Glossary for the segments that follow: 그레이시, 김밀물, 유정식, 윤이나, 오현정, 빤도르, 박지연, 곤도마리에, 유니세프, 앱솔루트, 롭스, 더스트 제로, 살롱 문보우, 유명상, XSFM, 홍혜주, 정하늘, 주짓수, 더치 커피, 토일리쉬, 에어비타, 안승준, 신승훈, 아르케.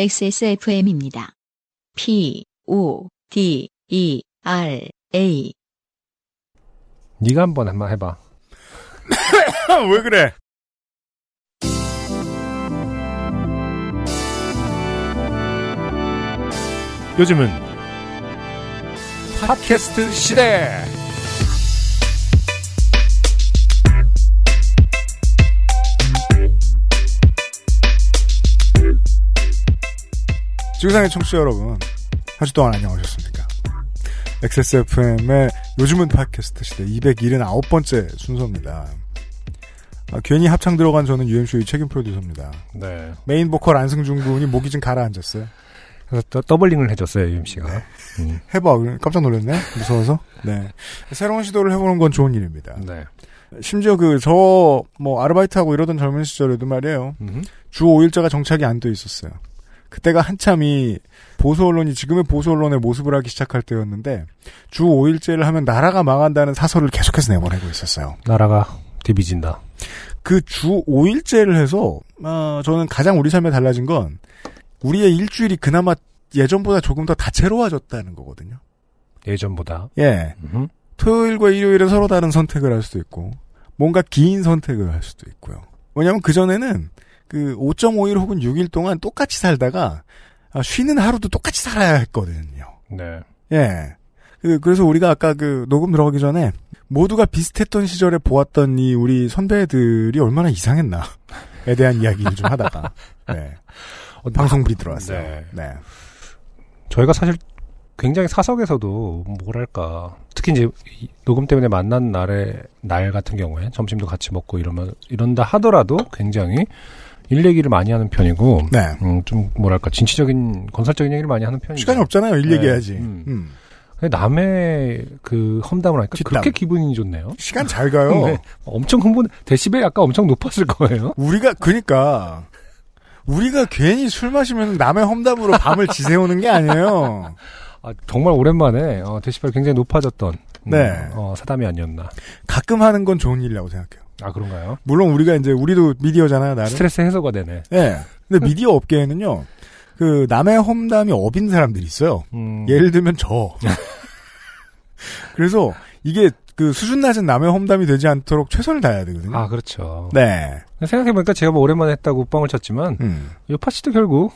XSFM입니다. PODERA. 네가 한번 해봐. 왜 그래? 요즘은 팟캐스트 시대. 지구상의 청취자 여러분, 한 주 동안 안녕하셨습니까? XSFM의 요즘은 팟캐스트 시대 279번째 순서입니다. 괜히 합창 들어간 저는 UMC의 책임 프로듀서입니다. 네. 메인 보컬 안승준 군이 목이 좀 가라앉았어요. 그래서 더블링을 해줬어요, 유엠씨가. 네. 해봐. 깜짝 놀랐네. 무서워서. 네. 새로운 시도를 해보는 건 좋은 일입니다. 네. 심지어 아르바이트하고 이러던 젊은 시절에도 말이에요. 주 5일자가 정착이 안 돼 있었어요. 그때가 한참이 보수 언론이 지금의 보수 언론의 모습을 하기 시작할 때였는데, 주 5일제를 하면 나라가 망한다는 사설을 계속해서 내보내고 있었어요. 나라가 뒤비진다. 그 주 5일제를 해서, 저는 가장 우리 삶에 달라진 건, 우리의 일주일이 그나마 예전보다 조금 더 다채로워졌다는 거거든요. 예전보다? 예. 토요일과 일요일은 서로 다른 선택을 할 수도 있고, 뭔가 긴 선택을 할 수도 있고요. 왜냐면 그전에는 그 5.5일 혹은 6일 동안 똑같이 살다가, 쉬는 하루도 똑같이 살아야 했거든요. 네. 예. 그래서 우리가 아까 녹음 들어가기 전에, 모두가 비슷했던 시절에 보았던 이 우리 선배들이 얼마나 이상했나에 대한 이야기를 좀 하다가, 네. 방송불이 들어왔어요. 네. 네. 저희가 사실 굉장히 사석에서도 뭐랄까, 특히 이제 녹음 때문에 만난 날 같은 경우에 점심도 같이 먹고 이런다 하더라도 굉장히 일 얘기를 많이 하는 편이고, 네. 좀 뭐랄까 진취적인 건설적인 얘기를 많이 하는 편이고. 시간이 없잖아요. 일 얘기해야지. 네. 남의 험담을 하니까 뒷담. 그렇게 기분이 좋네요. 시간 잘 가요. 네. 엄청 데시벨이 아까 엄청 높았을 거예요. 우리가 괜히 술 마시면 남의 험담으로 밤을 지새우는 게 아니에요. 아, 정말 오랜만에 데시벨 굉장히 높아졌던 네. 사담이 아니었나. 가끔 하는 건 좋은 일이라고 생각해요. 아, 그런가요? 물론 우리가 이제 우리도 미디어잖아요. 나름. 스트레스 해소가 되네. 네. 근데 미디어 업계에는요. 남의 험담이 업인 사람들이 있어요. 예를 들면 저. 그래서 이게 수준 낮은 남의 험담이 되지 않도록 최선을 다해야 되거든요. 아, 그렇죠. 네. 생각해보니까 제가 오랜만에 했다고 빵을 쳤지만, 요파 씨도 결국,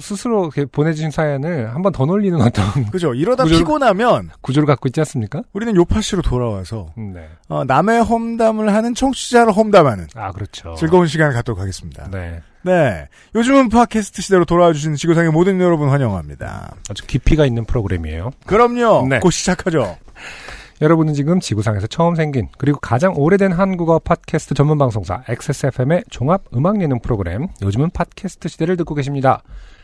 스스로 보내주신 사연을 한 번 더 놀리는 어떤. 그죠. 이러다 피곤하면. 구조를 갖고 있지 않습니까? 우리는 요파 씨로 돌아와서. 네. 남의 험담을 하는 청취자를 험담하는. 아, 그렇죠. 즐거운 시간을 갖도록 하겠습니다. 네. 네. 요즘은 팟캐스트 시대로 돌아와주신 지구상의 모든 여러분 환영합니다. 아주 깊이가 있는 프로그램이에요. 그럼요. 네. 곧 시작하죠. 여러분은 지금 지구상에서 처음 생긴 그리고 가장 오래된 한국어 팟캐스트 전문 방송사 XSFM의 종합 음악 예능 프로그램 요즘은 팟캐스트 시대를 듣고 계십니다.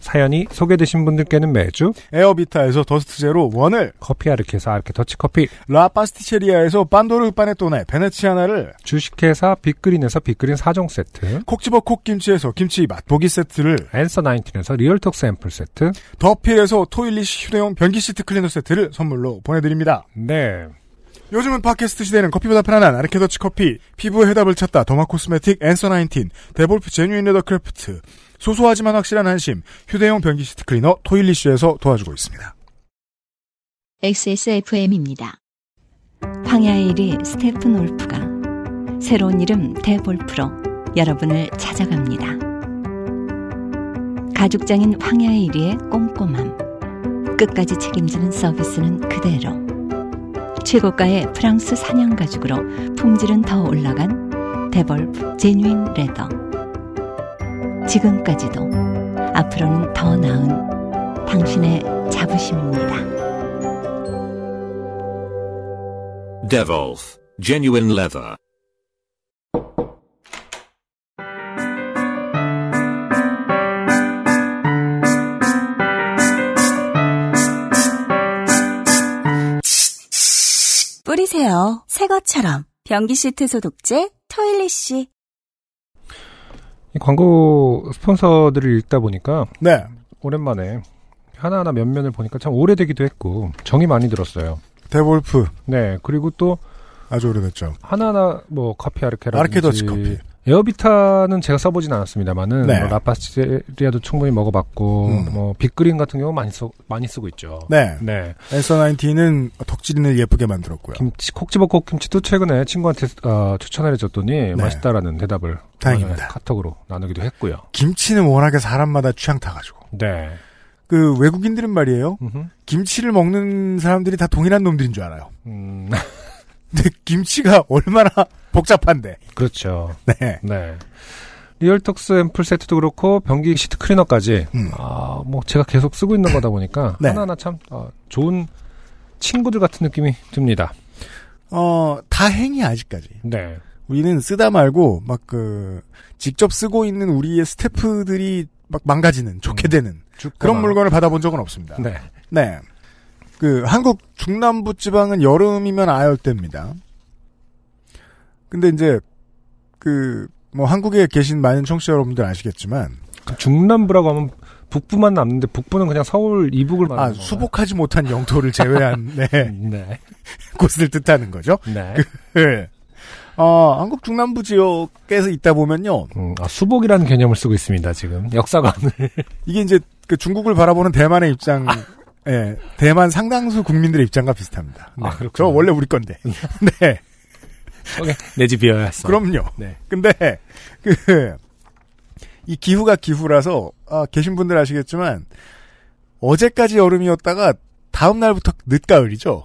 사연이 소개되신 분들께는 매주 에어비타에서 더스트 제로 1을, 커피 아르케에서 아르케 더치 커피, 라파스티체리아에서 빤도르 파네토네 베네치아나를, 주식회사 빅그린에서 빅그린 4종 세트, 콕지버콕 김치에서 김치 맛보기 세트를, 앤서나인틴에서 리얼톡스 앰플 세트, 더필에서 토일리쉬 휴대용 변기 시트 클리너 세트를 선물로 보내드립니다. 네. 요즘은 팟캐스트 시대는 커피보다 편안한 아르케 더치 커피, 피부의 해답을 찾다 더마 코스메틱 앤서나인틴, 데볼프 제뉴인레더 크래프트, 소소하지만 확실한 안심, 휴대용 변기 시트 클리너 토일리쉬에서 도와주고 있습니다. XSFM입니다. 황야의 1위 스테픈 올프가 새로운 이름 데볼프로 여러분을 찾아갑니다. 가죽장인 황야의 1위의 꼼꼼함, 끝까지 책임지는 서비스는 그대로, 최고가의 프랑스 산양 가죽으로 품질은 더 올라간 데볼프 제뉴인 레더. 지금까지도 앞으로는 더 나은 당신의 자부심입니다. Devolf Genuine Leather. 뿌리세요. 새 것처럼 변기 시트 소독제 토일리쉬. 이 광고 스폰서들을 읽다 보니까 네. 오랜만에 하나하나 면면을 보니까 참 오래되기도 했고 정이 많이 들었어요. 데볼프. 네. 그리고 또 아주 오래됐죠. 하나하나 뭐 커피 아르케라든지 아르케 더치 커피. 에어비타는 제가 써보진 않았습니다만은 네. 뭐 라파스티리아도 충분히 먹어봤고 뭐 빅그린 같은 경우 많이 쓰고 있죠. 네. 네. 앤서나인틴은 덕질인을 예쁘게 만들었고요. 김치 콕지버콕 김치도 최근에 친구한테 추천을 해줬더니 네. 맛있다라는 대답을 다행입니다. 카톡으로 나누기도 했고요. 김치는 워낙에 사람마다 취향 타가지고. 네. 그 외국인들은 말이에요. 김치를 먹는 사람들이 다 동일한 놈들인 줄 알아요. 근데 김치가 얼마나 복잡한데. 그렇죠. 네. 네. 리얼톡스 앰플 세트도 그렇고 변기 시트 클리너까지 아, 뭐 제가 계속 쓰고 있는 거다 보니까 네. 하나하나 참 좋은 친구들 같은 느낌이 듭니다. 다행히 아직까지. 네. 우리는 쓰다 말고 막 그 직접 쓰고 있는 우리의 스태프들이 막 망가지는, 좋게 되는 죽구나. 그런 물건을 받아본 적은 없습니다. 네. 네. 그 한국 중남부 지방은 여름이면 아열대입니다. 근데 이제 그 뭐 한국에 계신 많은 청취자 여러분들 아시겠지만 중남부라고 하면 북부만 남는데 북부는 그냥 서울 이북을 말하는 거예요. 수복하지 못한 영토를 제외한 네. 네. 곳을 뜻하는 거죠. 네. 그, 한국 중남부 지역에서 있다 보면요. 수복이라는 개념을 쓰고 있습니다. 지금 역사관을 이게 이제 그 중국을 바라보는 대만의 입장. 예, 대만 상당수 국민들의 입장과 비슷합니다. 네. 아, 그렇죠. 저 원래 우리 건데. 네. 내 집이어야 했어. 그럼요. 네. 근데, 이 기후가 기후라서, 계신 분들 아시겠지만, 어제까지 여름이었다가, 다음날부터 늦가을이죠.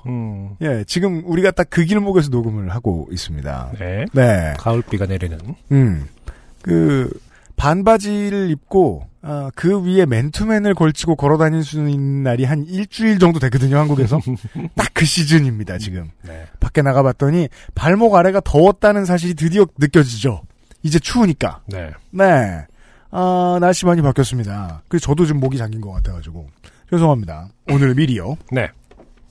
예, 지금 우리가 딱 그 길목에서 녹음을 하고 있습니다. 네. 네. 가을비가 내리는. 반바지를 입고, 그 위에 맨투맨을 걸치고 걸어다닐 수 있는 날이 한 일주일 정도 되거든요, 한국에서. 딱 그 시즌입니다, 지금. 네. 밖에 나가봤더니 발목 아래가 더웠다는 사실이 드디어 느껴지죠. 이제 추우니까. 네. 네. 날씨 많이 바뀌었습니다. 그래서 저도 지금 목이 잠긴 것 같아가지고. 죄송합니다. 오늘 미리요. 네.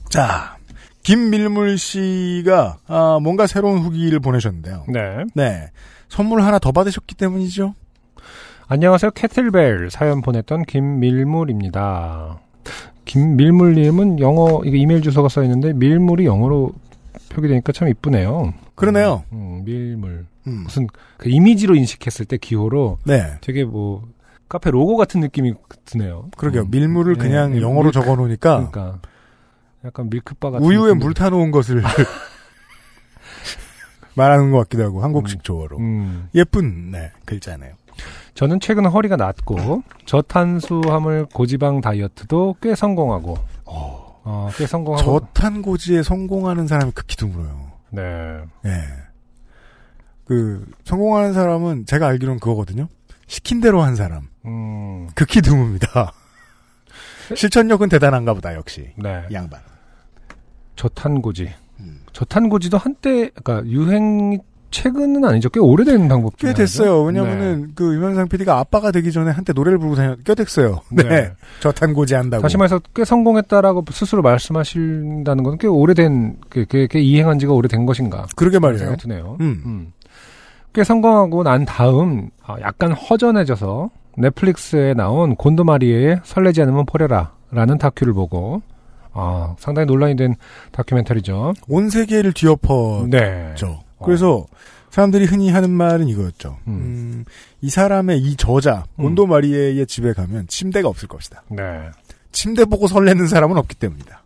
자, 김밀물 씨가, 뭔가 새로운 후기를 보내셨는데요. 네. 네. 선물 하나 더 받으셨기 때문이죠. 안녕하세요. 캐틀벨 사연 보냈던 김밀물입니다. 김밀물님은 영어 이메일 주소가 써있는데 밀물이 영어로 표기되니까 참 이쁘네요. 그러네요. 밀물. 무슨 그 이미지로 인식했을 때 기호로 네. 되게 뭐 카페 로고 같은 느낌이 드네요. 그러게요. 밀물을 그냥 네, 영어로 적어놓으니까 그러니까 약간 밀크바 같은 우유에 느낌으로. 물 타놓은 것을 말하는 것 같기도 하고 한국식 조어로 예쁜 네, 글자네요. 저는 최근 허리가 낮고 저탄수화물 고지방 다이어트도 꽤 성공하고 꽤 성공하고 저탄고지에 성공하는 사람이 극히 드물어요. 네. 네. 그 성공하는 사람은 제가 알기로는 그거거든요. 시킨 대로 한 사람. 극히 드뭅니다. 실천력은 대단한가 보다 역시. 네. 양반. 저탄고지. 저탄고지도 한때 그러니까 유행 최근은 아니죠. 꽤 오래된 방법. 꽤 됐어요. 왜냐면은, 네. 그, 유명상 PD가 아빠가 되기 전에 한때 노래를 부르고 꽤 됐어요. 네. 네. 저탄고지 한다고. 다시 말해서 꽤 성공했다라고 스스로 말씀하신다는 건 꽤 오래된, 꽤 이행한 지가 오래된 것인가. 그러게 말이에요. 드네요. 꽤 성공하고 난 다음, 약간 허전해져서 넷플릭스에 나온 곤도마리에 설레지 않으면 버려라. 라는 다큐를 보고, 상당히 논란이 된 다큐멘터리죠. 온 세계를 뒤엎었죠. 네. 그래서 사람들이 흔히 하는 말은 이거였죠. 이 사람의 이 저자 곤도마리에의 집에 가면 침대가 없을 것이다. 네. 침대 보고 설레는 사람은 없기 때문이다.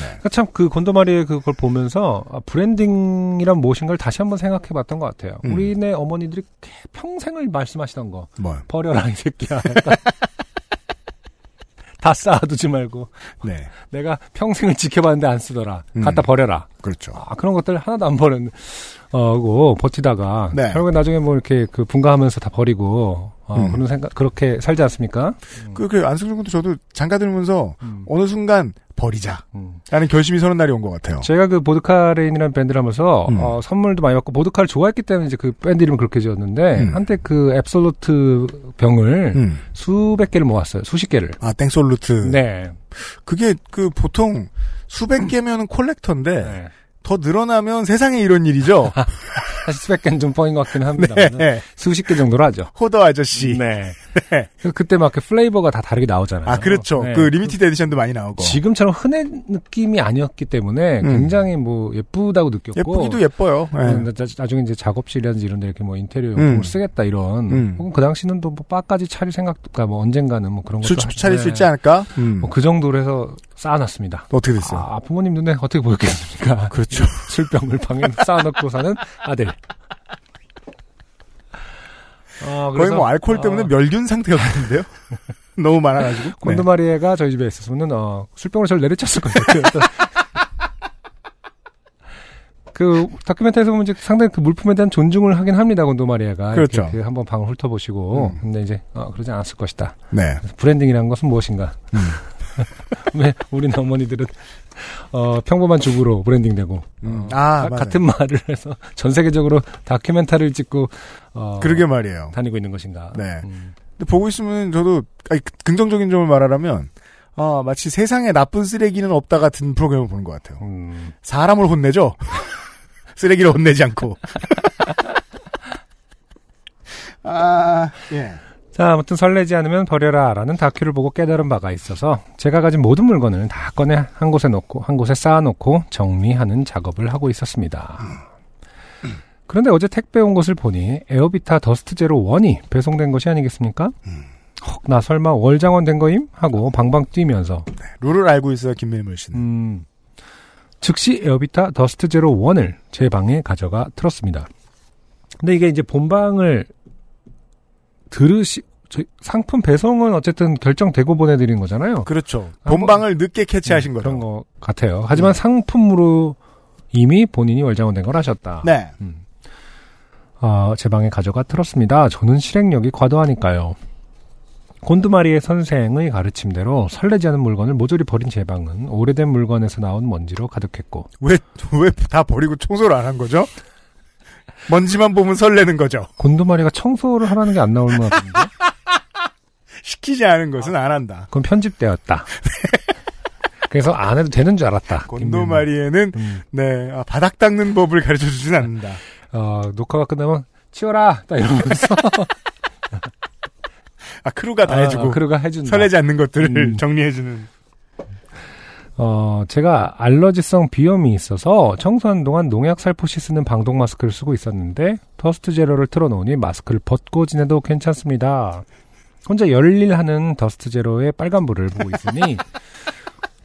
네. 그러니까 참 그 곤도마리에 그걸 보면서 브랜딩이란 무엇인가를 다시 한번 생각해봤던 것 같아요. 우리네 어머니들이 평생을 말씀하시던 거. 뭘? 버려라 이 새끼야. 다 쌓아두지 말고. 네. 내가 평생을 지켜봤는데 안 쓰더라. 갖다 버려라. 그렇죠. 그런 것들 하나도 안 버렸는데, 고 버티다가. 네. 결국에 나중에 뭐 이렇게 그 분가하면서 다 버리고, 그런 생각, 그렇게 살지 않습니까? 안승준 군도 저도 장가 들면서 어느 순간 버리자. 라는 결심이 서는 날이 온 것 같아요. 제가 그 보드카레인이라는 밴드를 하면서, 선물도 많이 받고, 보드카를 좋아했기 때문에 이제 그 밴드 이름을 그렇게 지었는데, 한때 그 앱솔루트 병을 수백 개를 모았어요. 수십 개를. 땡솔루트. 네. 그게 그 보통 수백 개면은 콜렉터인데, 네. 더 늘어나면 세상에 이런 일이죠. 사실 수백 개는 좀 뻥인 것 같긴 합니다만 네. 수십 개 정도로 하죠. 호더 아저씨. 네. 네. 그때 막 그 플레이버가 다 다르게 나오잖아요. 아 그렇죠. 네. 그 리미티드 에디션도 많이 나오고. 지금처럼 흔한 느낌이 아니었기 때문에 굉장히 뭐 예쁘다고 느꼈고. 예쁘기도 예뻐요. 네. 나중에 이제 작업실이라든지 이런데 이렇게 뭐 인테리어 용품을 쓰겠다 이런. 혹은 그 당시는 또 뭐 바까지 차릴 생각도 뭐 언젠가는 뭐 그런 것도 차릴 수 있지 않을까. 뭐 그 정도로 해서 쌓아놨습니다. 어떻게 됐어요? 아 부모님 눈에 어떻게 보였겠습니까? 그렇죠. 술병을 방에 쌓아놓고 사는 아들. 아, 거의 뭐 알코올 때문에 멸균 상태가 됐는데요. 너무 많아가지고. 곤도마리에가 네. 저희 집에 있었으면 술병으로 저를 내리쳤을 거예요. 그 다큐멘터리에서 보면 이제 상당히 그 물품에 대한 존중을 하긴 합니다. 곤도마리에가. 그렇죠. 이렇게 한번 방을 훑어보시고 근데 이제 그러지 않았을 것이다. 네. 브랜딩이라는 것은 무엇인가. 왜 우리는 어머니들은 평범한 주부로 브랜딩되고 같은 말을 해서 전 세계적으로 다큐멘터리를 찍고 그러게 말이에요. 다니고 있는 것인가. 네. 근데 보고 있으면 저도 긍정적인 점을 말하라면 마치 세상에 나쁜 쓰레기는 없다 같은 프로그램을 보는 것 같아요. 사람을 혼내죠. 쓰레기를 혼내지 않고. 아 예. 자, 아무튼 설레지 않으면 버려라 라는 다큐를 보고 깨달은 바가 있어서 제가 가진 모든 물건을 다 꺼내 한 곳에 놓고 한 곳에 쌓아놓고 정리하는 작업을 하고 있었습니다. 그런데 어제 택배 온 것을 보니 에어비타 더스트 제로 1이 배송된 것이 아니겠습니까? 헉, 나 설마 월장원 된 거임? 하고 방방 뛰면서 네, 룰을 알고 있어요 김밀물 씨는. 즉시 에어비타 더스트 제로 1을 제 방에 가져가 틀었습니다. 근데 이게 이제 본방을 상품 배송은 어쨌든 결정되고 보내드린 거잖아요. 그렇죠. 본방을 늦게 캐치하신 거죠. 그런 거 같아요. 하지만 상품으로 이미 본인이 월장원된 걸 하셨다. 네. 제 방에 가져가 틀었습니다. 저는 실행력이 과도하니까요. 곤드마리의 선생의 가르침대로 설레지 않은 물건을 모조리 버린 제 방은 오래된 물건에서 나온 먼지로 가득했고. 왜 다 버리고 청소를 안 한 거죠? 먼지만 보면 설레는 거죠. 곤도마리가 청소를 하라는 게 안 나올 것 같은데? 시키지 않은 것은 안 한다. 그건 편집되었다. 그래서 안 해도 되는 줄 알았다. 곤도마리에는 네, 바닥 닦는 법을 가르쳐주진 않는다. 녹화가 끝나면 치워라! 딱 이러면서 크루가 다 해주고 크루가 해준다. 설레지 않는 것들을 정리해주는. 제가 알러지성 비염이 있어서 청소하는 동안 농약 살포시 쓰는 방독 마스크를 쓰고 있었는데 더스트 제로를 틀어놓으니 마스크를 벗고 지내도 괜찮습니다. 혼자 열일하는 더스트 제로의 빨간불을 보고 있으니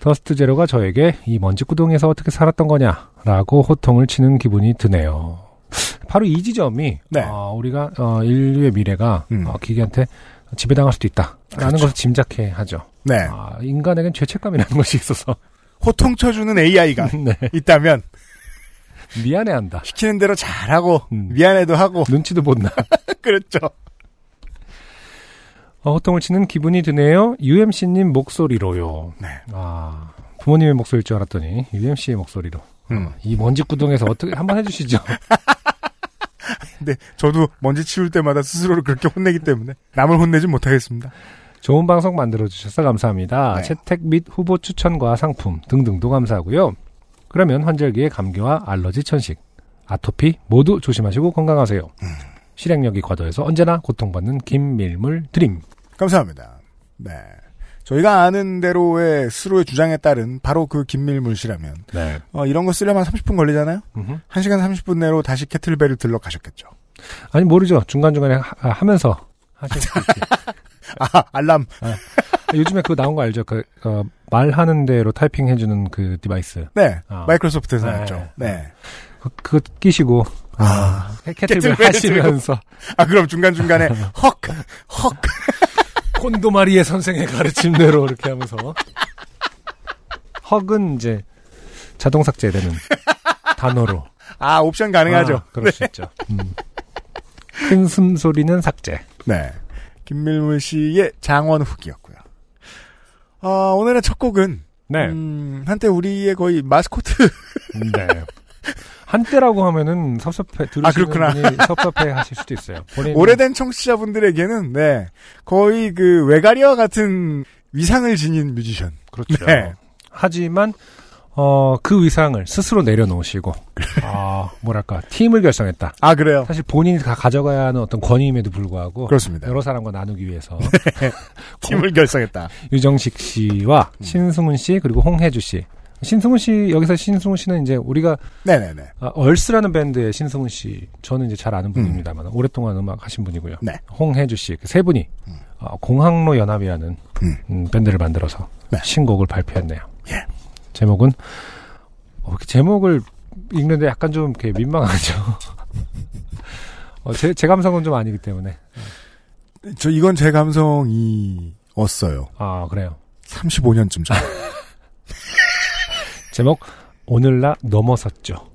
더스트 제로가 저에게 이 먼지구덩이에서 어떻게 살았던 거냐라고 호통을 치는 기분이 드네요. 바로 이 지점이 네. 우리가 인류의 미래가 기계한테 지배당할 수도 있다. 라는 그렇죠. 것을 짐작해 하죠. 네. 인간에겐 죄책감이라는 것이 있어서. 호통 쳐주는 AI가 네. 있다면. 미안해한다. 시키는 대로 잘하고, 미안해도 하고. 눈치도 못 나. 그렇죠. 호통을 치는 기분이 드네요. UMC님 목소리로요. 네. 부모님의 목소리일 줄 알았더니, UMC의 목소리로. 이 먼지구덩에서 어떻게 한번 해주시죠. 근데 저도 먼지 치울 때마다 스스로를 그렇게 혼내기 때문에 남을 혼내진 못하겠습니다. 좋은 방송 만들어주셔서 감사합니다. 네. 채택 및 후보 추천과 상품 등등도 감사하고요. 그러면 환절기에 감기와 알러지 천식, 아토피 모두 조심하시고 건강하세요. 실행력이 과도해서 언제나 고통받는 김밀물 드림. 감사합니다. 네. 저희가 아는 대로의 스스로의 주장에 따른 바로 그 김밀물씨라면 네. 이런 거 쓰려면 30분 걸리잖아요. 1시간 30분 내로 다시 캐틀벨을 들러 가셨겠죠. 아니 모르죠. 중간중간에 하면서 하실 수 있게. 알람. 요즘에 그거 나온 거 알죠? 말하는 대로 타이핑해주는 그 디바이스. 네. 마이크로소프트에서 나왔죠. 네. 그거 끼시고 캐틀벨 하시면서. 그럼 중간중간에 헉. 콘도마리의 선생의 가르침대로 이렇게 하면서 헉은 이제 자동 삭제되는 단어로 옵션 가능하죠. 그럴 수 있죠. 큰 숨소리는 삭제. 네, 김밀물 씨의 장원 후기였고요. 오늘의 첫 곡은 네. 한때 우리의 거의 마스코트. 네. 한때라고 하면은 섭섭해 들으시는 분이 섭섭해 하실 수도 있어요. 오래된 청취자분들에게는 네 거의 그 외가리와 같은 위상을 지닌 뮤지션. 그렇죠. 네. 하지만 그 위상을 스스로 내려놓으시고, 뭐랄까, 팀을 결성했다. 아, 그래요? 사실 본인이 다 가져가야 하는 어떤 권위임에도 불구하고. 그렇습니다. 여러 사람과 나누기 위해서. 팀을 결성했다. 유정식 씨와 신승훈 씨, 그리고 홍혜주 씨. 신승훈 씨, 여기서 신승훈 씨는 이제 우리가. 네네네. 얼스라는 밴드의 신승훈 씨. 저는 이제 잘 아는 분입니다만, 오랫동안 음악 하신 분이고요. 네. 홍혜주 씨, 그 세 분이, 공항로 연합이라는 밴드를 만들어서 네. 신곡을 발표했네요. 예. 제목은 제목을 읽는데 약간 좀 이렇게 민망하죠. 제 감성은 좀 아니기 때문에. 이건 제 감성이었어요. 아, 그래요. 35년쯤 전. 제목 오늘날 넘어섰죠.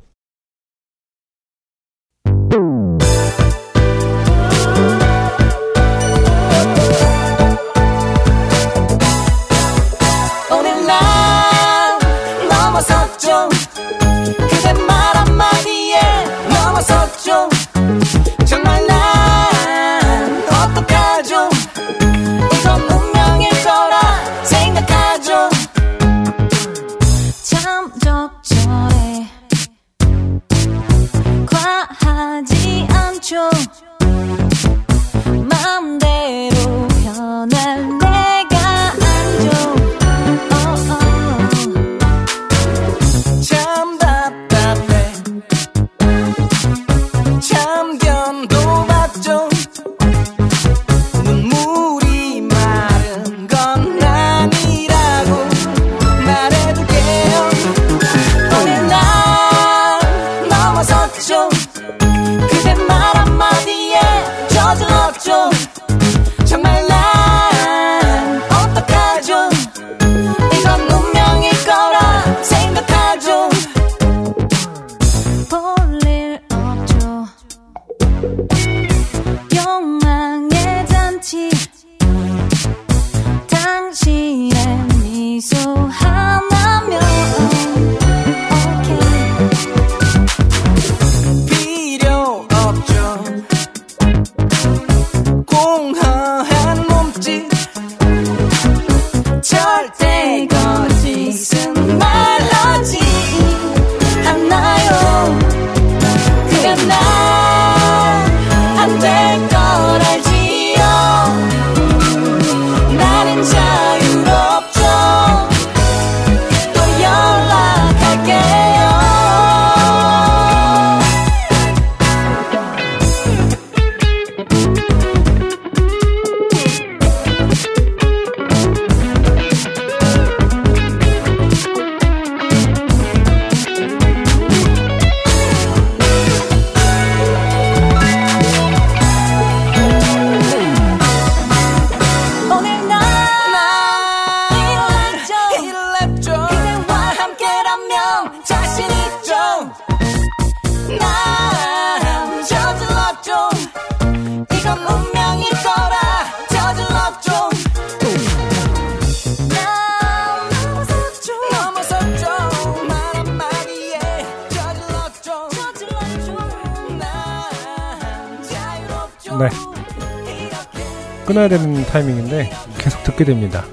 끊어야 되는 타이밍인데 계속 듣게 됩니다.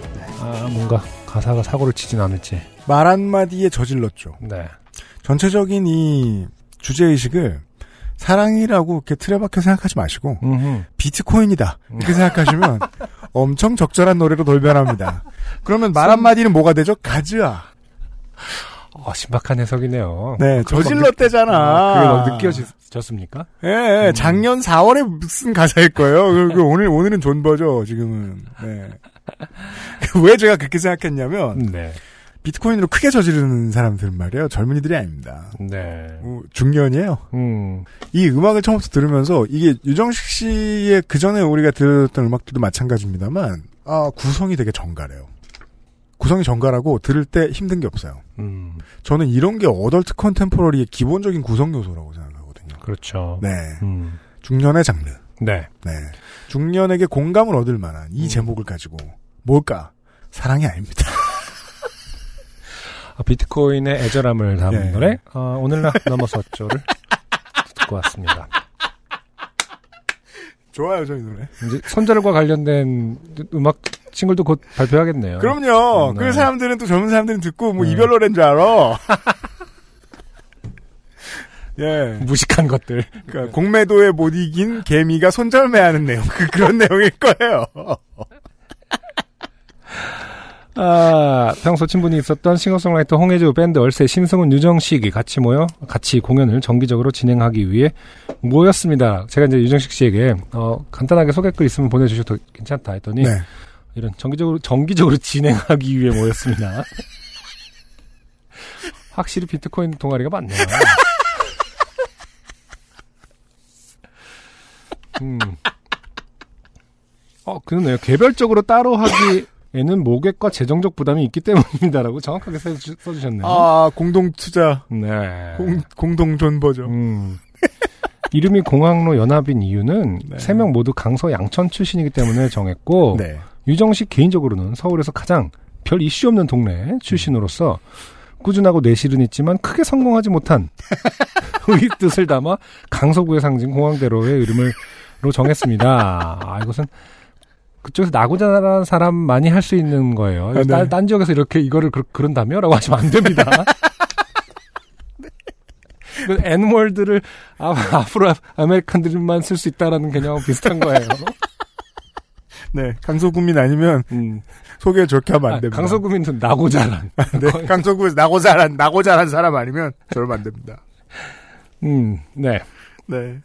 뭔가 가사가 사고를 치진 않을지. 말 한마디에 저질렀죠. 네. 전체적인 이 주제의식을 사랑이라고 이렇게 틀에 박혀 생각하지 마시고 비트코인이다 이렇게 생각하시면 엄청 적절한 노래로 돌변합니다. 그러면 말 한마디는 뭐가 되죠? 가즈아. 신박한 해석이네요. 네, 저질렀대잖아. 그게 너무 느껴졌습니까? 예, 작년 4월에 쓴 가사일 거예요. 그리고 오늘은 존버죠, 지금은. 네. 왜 제가 그렇게 생각했냐면, 네. 비트코인으로 크게 저지르는 사람들은 말이에요. 젊은이들이 아닙니다. 네. 중년이에요. 이 음악을 처음부터 들으면서, 이게 유정식 씨의 그전에 우리가 들었던 음악들도 마찬가지입니다만, 구성이 되게 정갈해요. 구성이 정갈하고 들을 때 힘든 게 없어요. 저는 이런 게 어덜트 컨템포러리의 기본적인 구성 요소라고 생각하거든요. 그렇죠. 네. 중년의 장르. 네. 네. 중년에게 공감을 얻을 만한 이 제목을 가지고 뭘까? 사랑이 아닙니다. 비트코인의 애절함을 담은 네. 노래 오늘날 넘어섰죠를 듣고 왔습니다. 좋아요, 저희 노래. 이제 손절과 관련된 음악 싱글도 곧 발표하겠네요. 그럼요. 그 사람들은 또 젊은 사람들은 듣고 뭐 이별 노래인 줄 알아. 예. 무식한 것들. 그러니까 공매도에 못 이긴 개미가 손절매하는 내용. 그런 내용일 거예요. 아, 평소 친분이 있었던 싱어송라이터 홍혜주, 밴드 얼세, 신승훈, 유정식이 같이 모여 같이 공연을 정기적으로 진행하기 위해 모였습니다. 제가 이제 유정식 씨에게 간단하게 소개글 있으면 보내주셔도 괜찮다 했더니 네. 이런 정기적으로 진행하기 위해 모였습니다. 확실히 비트코인 동아리가 많네요. 그러네요. 개별적으로 따로 하기. 얘는 모객과 재정적 부담이 있기 때문입니다라고 정확하게 써주셨네요. 아, 공동투자. 네. 공동존버죠. 이름이 공항로 연합인 이유는 네. 3명 모두 강서 양천 출신이기 때문에 정했고 네. 유정식 개인적으로는 서울에서 가장 별 이슈 없는 동네 출신으로서 꾸준하고 내실은 있지만 크게 성공하지 못한 의 뜻을 담아 강서구의 상징 공항대로의 이름으로 정했습니다. 아, 이것은 그쪽에서 나고 자란 사람 많이 할 수 있는 거예요. 아, 네. 딴 지역에서 이렇게 이거를 그런다며? 라고 하시면 안 됩니다. 네. 그 N월드를 앞으로 아메리칸들만 쓸 수 있다라는 개념하고 비슷한 거예요. 네, 강서구민 아니면 소개 저렇게 하면 안 됩니다. 강서구민은 나고 자란. 네, 강서구에서 나고 자란 사람 아니면 저러면 안 됩니다. 네. 네.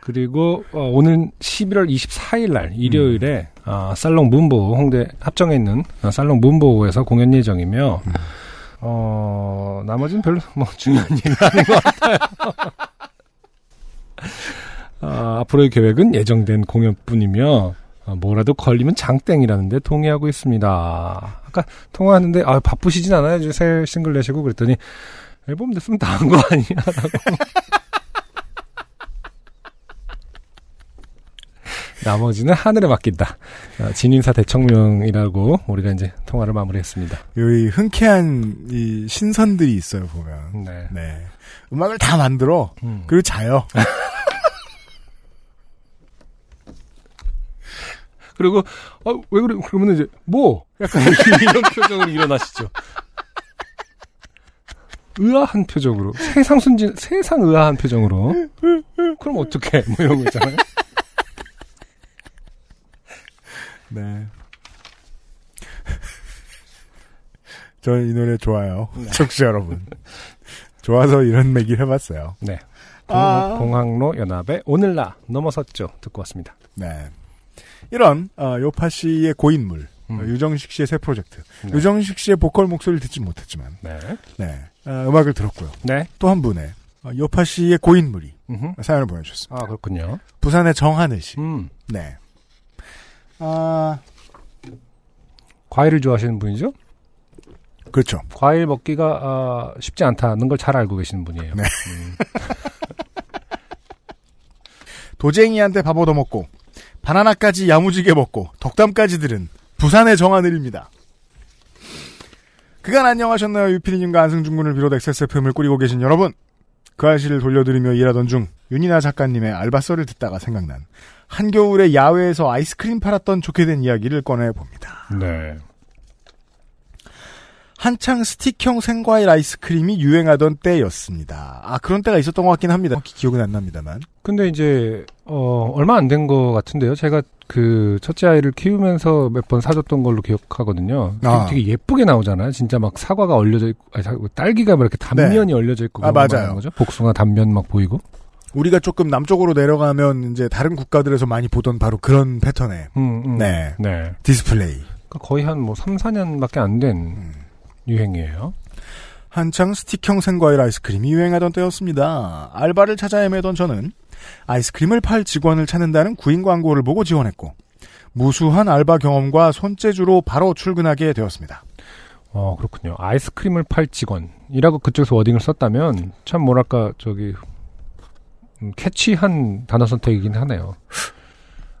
그리고 오늘 11월 24일 날 일요일에 살롱 문보우 홍대 합정에 있는 살롱 문보우에서 공연 예정이며 나머지는 별로 뭐 중요한 일은 아닌 것 같아요. 앞으로의 계획은 예정된 공연뿐이며 뭐라도 걸리면 장땡이라는데 동의하고 있습니다. 아까 통화하는데 바쁘시진 않아요? 이제 새 싱글 내시고 그랬더니 앨범 냈으면 다 한 거 아니냐라고. 나머지는 하늘에 맡긴다. 진인사 대청명이라고 우리가 이제 통화를 마무리했습니다. 이 흔쾌한 이 신선들이 있어요 보면. 네. 네. 음악을 다 만들어. 그리고 자요. 그리고 왜 그래? 그러면 이제 뭐 약간 이런 표정으로 일어나시죠. 의아한 표정으로 세상 의아한 표정으로. 그럼 어떡해? 뭐 이런 거 있잖아요. 네. 저는 이 노래 좋아요. 네. 청취자 여러분. 좋아서 이런 매기를 해봤어요. 네. 공항로 연합의 오늘나 넘어섰죠. 듣고 왔습니다. 네. 이런, 요파 씨의 고인물, 유정식 씨의 새 프로젝트, 네. 유정식 씨의 보컬 목소리를 듣지 못했지만, 네. 네. 음악을 들었고요. 네. 또 한 분의 요파 씨의 고인물이 사연을 보내주셨습니다. 아, 그렇군요. 부산의 정하늘 씨. 네. 과일을 좋아하시는 분이죠? 그렇죠. 과일 먹기가 쉽지 않다는 걸 잘 알고 계시는 분이에요. 네. 도쟁이한테 밥 얻어먹고 바나나까지 야무지게 먹고 덕담까지 들은 부산의 정하늘입니다. 그간 안녕하셨나요? 유피디님과 안승준 군을 비롯 XSFM을 꾸리고 계신 여러분. 그 아시를 돌려드리며 일하던 중 윤이나 작가님의 알바썰을 듣다가 생각난 한겨울에 야외에서 아이스크림 팔았던 좋게 된 이야기를 꺼내봅니다. 네. 한창 스틱형 생과일 아이스크림이 유행하던 때였습니다. 아, 그런 때가 있었던 것 같긴 합니다. 기억은 안 납니다만. 근데 이제 얼마 안 된 것 같은데요. 제가 그 첫째 아이를 키우면서 몇 번 사줬던 걸로 기억하거든요. 아. 되게 예쁘게 나오잖아요. 진짜 막 사과가 얼려져 있고 딸기가 막 이렇게 단면이 네. 얼려져 있고 그런 맞아요. 거죠. 복숭아 단면 막 보이고. 우리가 조금 남쪽으로 내려가면 이제 다른 국가들에서 많이 보던 바로 그런 패턴의 네. 네. 디스플레이. 그러니까 거의 한 뭐 3, 4년밖에 안 된 유행이에요. 한창 스틱형 생과일 아이스크림이 유행하던 때였습니다. 알바를 찾아 헤매던 저는 아이스크림을 팔 직원을 찾는다는 구인 광고를 보고 지원했고 무수한 알바 경험과 손재주로 바로 출근하게 되었습니다. 그렇군요. 아이스크림을 팔 직원이라고 그쪽에서 워딩을 썼다면 참 뭐랄까 저기... 캐치한 단어 선택이긴 하네요.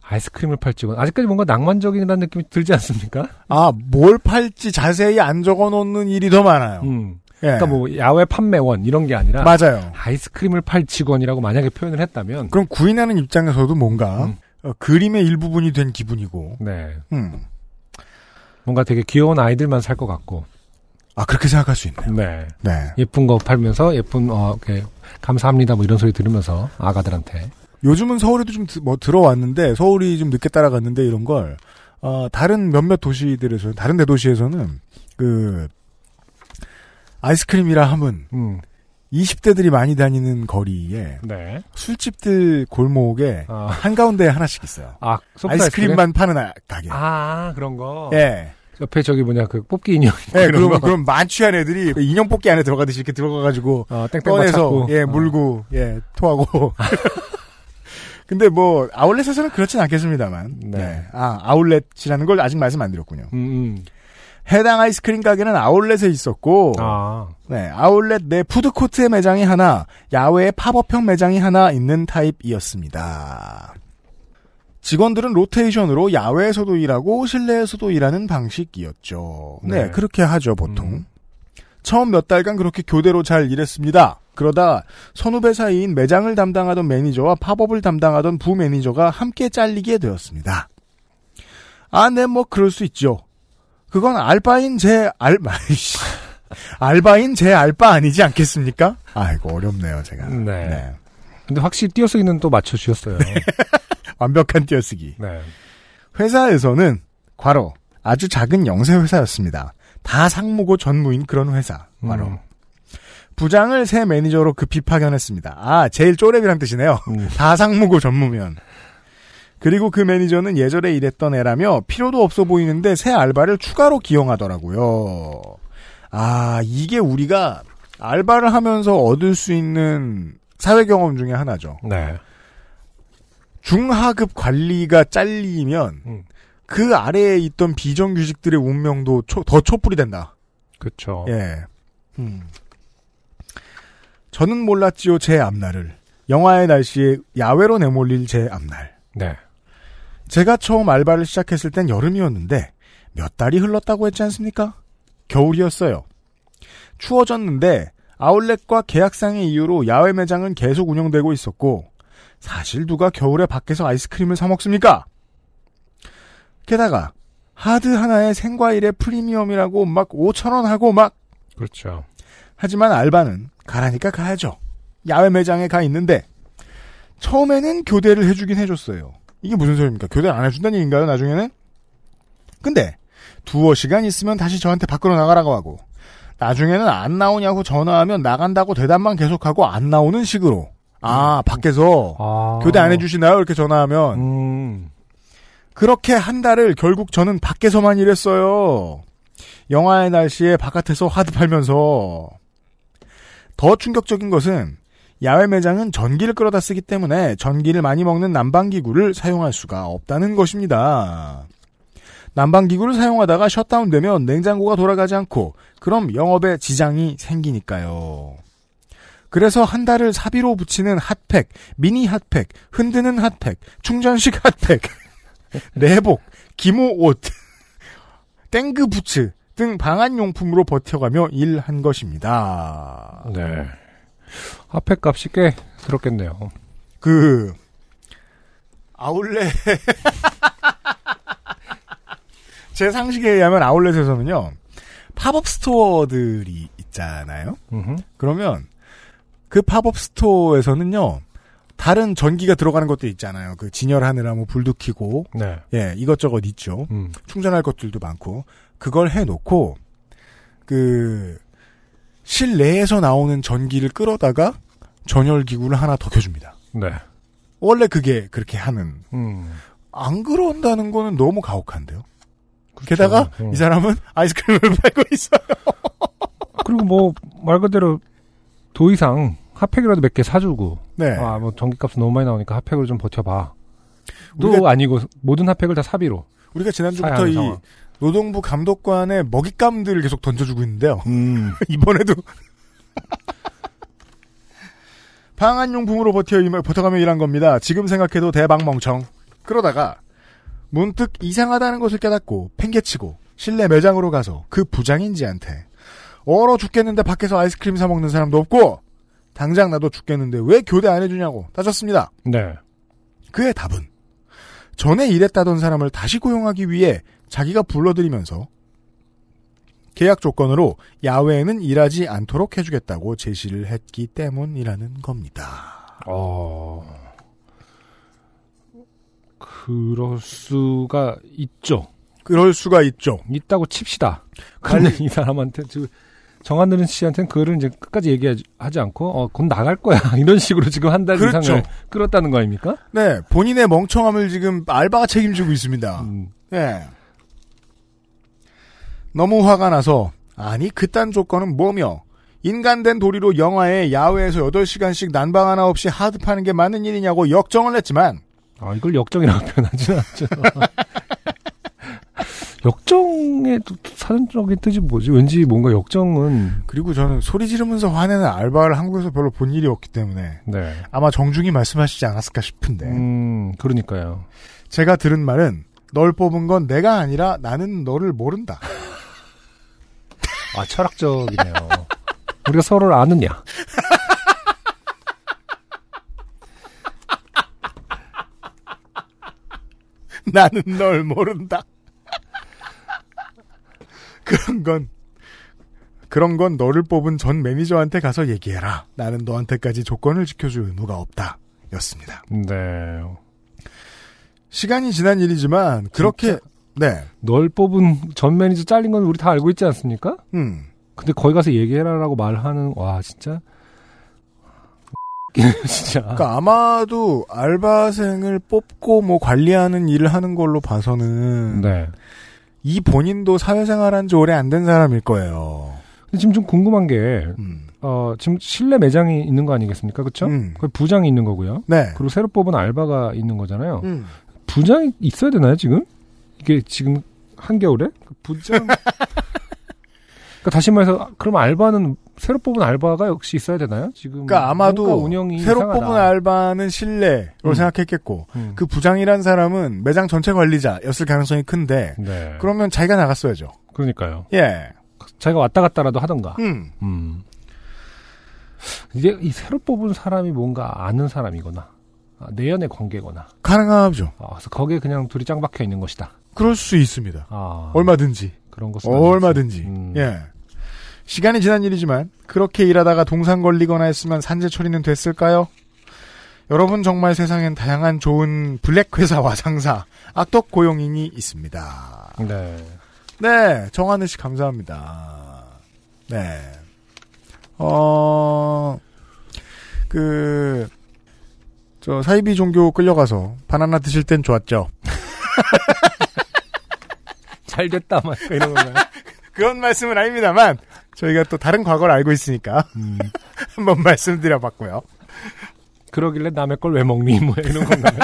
아이스크림을 팔지. 아직까지 뭔가 낭만적이라는 느낌이 들지 않습니까? 아, 뭘 팔지 자세히 안 적어놓는 일이 더 많아요. 예. 그러니까 뭐 야외 판매원 이런 게 아니라 맞아요. 아이스크림을 팔 직원이라고 만약에 표현을 했다면 그럼 구인하는 입장에서도 뭔가 그림의 일부분이 된 기분이고 네. 뭔가 되게 귀여운 아이들만 살 것 같고. 아, 그렇게 생각할 수 있네요. 네. 네. 예쁜 거 팔면서 예쁜, 이렇게 감사합니다 뭐 이런 소리 들으면서 아가들한테. 요즘은 서울에도 좀 뭐 들어왔는데, 서울이 좀 늦게 따라갔는데 이런 걸, 다른 몇몇 도시들에서는, 다른 대도시에서는, 아이스크림이라 함은, 20대들이 많이 다니는 거리에, 네. 술집들 골목에, 한가운데에 하나씩 있어요. 아, 아이스크림만 파는 가게. 아, 그런 거? 예. 옆에 저기 뭐냐, 뽑기 인형. 네, 그럼 만취한 애들이 인형 뽑기 안에 들어가듯이 이렇게 들어가가지고, 꺼내서, 예, 물고, 예, 토하고. 근데 뭐, 아울렛에서는 그렇진 않겠습니다만. 네. 네. 아, 아울렛이라는 걸 아직 말씀 안 드렸군요. 해당 아이스크림 가게는 아울렛에 있었고, 네, 아울렛 내 푸드코트 매장이 하나, 야외에 팝업형 매장이 하나 있는 타입이었습니다. 직원들은 로테이션으로 야외에서도 일하고 실내에서도 일하는 방식이었죠. 네, 네. 그렇게 하죠, 보통. 처음 몇 달간 그렇게 교대로 잘 일했습니다. 그러다 선후배 사이인 매장을 담당하던 매니저와 팝업을 담당하던 부매니저가 함께 잘리게 되었습니다. 아, 네, 뭐 그럴 수 있죠. 그건 알바인 제 알바 아니지 않겠습니까? 아이고, 어렵네요, 제가. 네. 네. 근데 확실히 띄어쓰기는 또 맞춰주셨어요. 네. 완벽한 띄어쓰기. 네. 회사에서는 괄호 아주 작은 영세 회사였습니다. 다 상무고 전무인 그런 회사. 괄호. 부장을 새 매니저로 급히 파견했습니다. 아, 제일 쪼렙이란 뜻이네요. 다 상무고 전무면. 그리고 그 매니저는 예전에 일했던 애라며 필요도 없어 보이는데 새 알바를 추가로 기용하더라고요. 아, 이게 우리가 알바를 하면서 얻을 수 있는 사회 경험 중에 하나죠. 네. 중하급 관리가 잘리면 그 아래에 있던 비정규직들의 운명도 더 촛불이 된다. 그렇죠. 예. 저는 몰랐지요, 제 앞날을. 영화의 날씨에 야외로 내몰릴 제 앞날. 네. 제가 처음 알바를 시작했을 땐 여름이었는데 몇 달이 흘렀다고 했지 않습니까? 겨울이었어요. 추워졌는데 아울렛과 계약상의 이유로 야외 매장은 계속 운영되고 있었고, 사실 누가 겨울에 밖에서 아이스크림을 사 먹습니까? 게다가 하드 하나에 생과일에 프리미엄이라고 막 5,000원 하고 막. 그렇죠. 하지만 알바는 가라니까 가야죠. 야외 매장에 가 있는데 처음에는 교대를 해주긴 해줬어요. 이게 무슨 소리입니까? 교대를 안 해준다는 얘기인가요, 나중에는? 근데 두어 시간 있으면 다시 저한테 밖으로 나가라고 하고, 나중에는 안 나오냐고 전화하면 나간다고 대답만 계속하고 안 나오는 식으로. 아, 밖에서 교대 안 해주시나요? 이렇게 전화하면. 그렇게 한 달을 결국 저는 밖에서만 일했어요. 영하의 날씨에 바깥에서 하드 팔면서. 더 충격적인 것은 야외 매장은 전기를 끌어다 쓰기 때문에 전기를 많이 먹는 난방기구를 사용할 수가 없다는 것입니다. 난방기구를 사용하다가 셧다운되면 냉장고가 돌아가지 않고, 그럼 영업에 지장이 생기니까요. 그래서 한 달을 사비로 붙이는 핫팩, 미니 핫팩, 흔드는 핫팩, 충전식 핫팩, 내복, 기모옷, 땡그 부츠 등 방한용품으로 버텨가며 일한 것입니다. 네. 핫팩 값이 꽤 들었겠네요. 아울렛. 제 상식에 의하면 아울렛에서는요, 팝업 스토어들이 있잖아요. 그러면 그 팝업 스토어에서는요, 다른 전기가 들어가는 것도 있잖아요. 그 진열하느라 뭐 불도 켜고, 네. 예, 이것저것 있죠. 충전할 것들도 많고. 그걸 해놓고 실내에서 나오는 전기를 끌어다가 전열기구를 하나 더 켜줍니다. 네. 원래 그게 그렇게 하는. 안 그런다는 거는 너무 가혹한데요. 그렇죠. 게다가 이 사람은 아이스크림을 팔고 있어요. 그리고 뭐 말 그대로 더 이상 핫팩이라도 몇 개 사주고, 네. 아, 뭐 전기값은 너무 많이 나오니까 핫팩으로 좀 버텨봐. 또 아니고 모든 핫팩을 다 사비로. 우리가 지난주부터 이 노동부 감독관에 먹잇감들을 계속 던져주고 있는데요. 이번에도 방한용품으로 버텨가며 일한 겁니다. 지금 생각해도 대박멍청. 그러다가 문득 이상하다는 것을 깨닫고 팽개치고 실내 매장으로 가서 그 부장인지한테, 얼어 죽겠는데 밖에서 아이스크림 사 먹는 사람도 없고 당장 나도 죽겠는데 왜 교대 안 해주냐고 따졌습니다. 네. 그의 답은 전에 일했다던 사람을 다시 고용하기 위해 자기가 불러들이면서 계약 조건으로 야외에는 일하지 않도록 해주겠다고 제시를 했기 때문이라는 겁니다. 그럴 수가 있죠. 있다고 칩시다. 근데 이 사람한테 지금 정하늘 씨한테는 그거를 이제 끝까지 얘기하지 않고 곧 나갈 거야 이런 식으로 지금 한 달 그렇죠. 이상을 끌었다는 거 아닙니까? 네, 본인의 멍청함을 지금 알바가 책임지고 있습니다. 네. 너무 화가 나서 아니 그딴 조건은 뭐며 인간된 도리로 영화에 야외에서 8시간씩 난방 하나 없이 하드파는 게 맞는 일이냐고 역정을 냈지만 이걸 역정이라고 표현하지는 않죠. 역정의 사전적인 뜻이 뭐지? 왠지 뭔가 역정은 그리고 저는 소리 지르면서 화내는 알바를 한국에서 별로 본 일이 없기 때문에 네. 아마 정중히 말씀하시지 않았을까 싶은데 그러니까요. 제가 들은 말은 널 뽑은 건 내가 아니라 나는 너를 모른다. 철학적이네요. 우리가 서로를 아느냐? 나는 널 모른다. 그런 건 너를 뽑은 전 매니저한테 가서 얘기해라. 나는 너한테까지 조건을 지켜줄 의무가 없다. 였습니다. 네. 시간이 지난 일이지만, 그렇게, 네. 널 뽑은 전 매니저 잘린 건 우리 다 알고 있지 않습니까? 근데 거기 가서 얘기해라라고 말하는, 진짜. 진짜. 그러니까 아마도 알바생을 뽑고 뭐 관리하는 일을 하는 걸로 봐서는. 네. 이 본인도 사회생활한 지 오래 안 된 사람일 거예요. 근데 지금 좀 궁금한 게, 지금 실내 매장이 있는 거 아니겠습니까? 그쵸? 거기 부장이 있는 거고요. 네. 그리고 새로 뽑은 알바가 있는 거잖아요. 부장이 있어야 되나요, 지금? 이게 지금 한겨울에? 부장. 그러니까 다시 말해서, 그럼 알바는, 새로 뽑은 알바가 역시 있어야 되나요? 지금. 그러니까 아마도, 운영이 새로 이상하다. 뽑은 알바는 실내로 생각했겠고, 그 부장이란 사람은 매장 전체 관리자였을 가능성이 큰데, 네. 그러면 자기가 나갔어야죠. 그러니까요. 예. 자기가 왔다 갔다라도 하던가. 이제 이 새로 뽑은 사람이 뭔가 아는 사람이거나, 내연의 관계거나. 가능하죠. 그래서 거기에 그냥 둘이 짱 박혀 있는 것이다. 그럴 수 있습니다. 얼마든지. 그런 것은 얼마든지. 예. 시간이 지난 일이지만 그렇게 일하다가 동상 걸리거나 했으면 산재 처리는 됐을까요? 여러분 정말 세상엔 다양한 좋은 블랙 회사와 장사, 악덕 고용인이 있습니다. 네. 네, 정하늘 씨 감사합니다. 네. 사이비 종교 끌려가서 바나나 드실 땐 좋았죠. 잘 됐다, 막, 이런 건가요? 그런 말씀은 아닙니다만, 저희가 또 다른 과거를 알고 있으니까, 한번 말씀드려봤고요. 그러길래 남의 걸 왜 먹니? 뭐, 이런 건가요?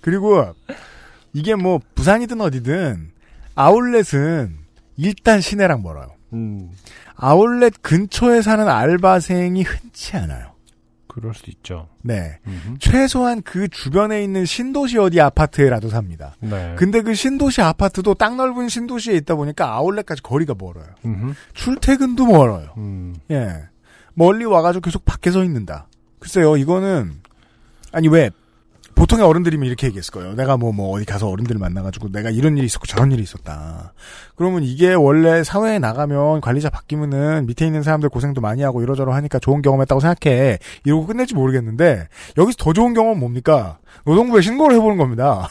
그리고, 이게 뭐, 부산이든 어디든, 아울렛은 일단 시내랑 멀어요. 아울렛 근처에 사는 알바생이 흔치 않아요. 그럴 수도 있죠. 네. 최소한 그 주변에 있는 신도시 어디 아파트에라도 삽니다. 네. 근데 그 신도시 아파트도 땅 넓은 신도시에 있다 보니까 아울렛까지 거리가 멀어요. 출퇴근도 멀어요. 예. 멀리 와가지고 계속 밖에 서 있는다. 글쎄요, 이거는, 아니, 왜, 보통의 어른들이면 이렇게 얘기했을 거예요. 내가 어디 가서 어른들 만나가지고 내가 이런 일이 있었고 저런 일이 있었다. 그러면 이게 원래 사회에 나가면 관리자 바뀌면은 밑에 있는 사람들 고생도 많이 하고 이러저러하니까 좋은 경험했다고 생각해. 이러고 끝낼지 모르겠는데 여기서 더 좋은 경험은 뭡니까? 노동부에 신고를 해보는 겁니다.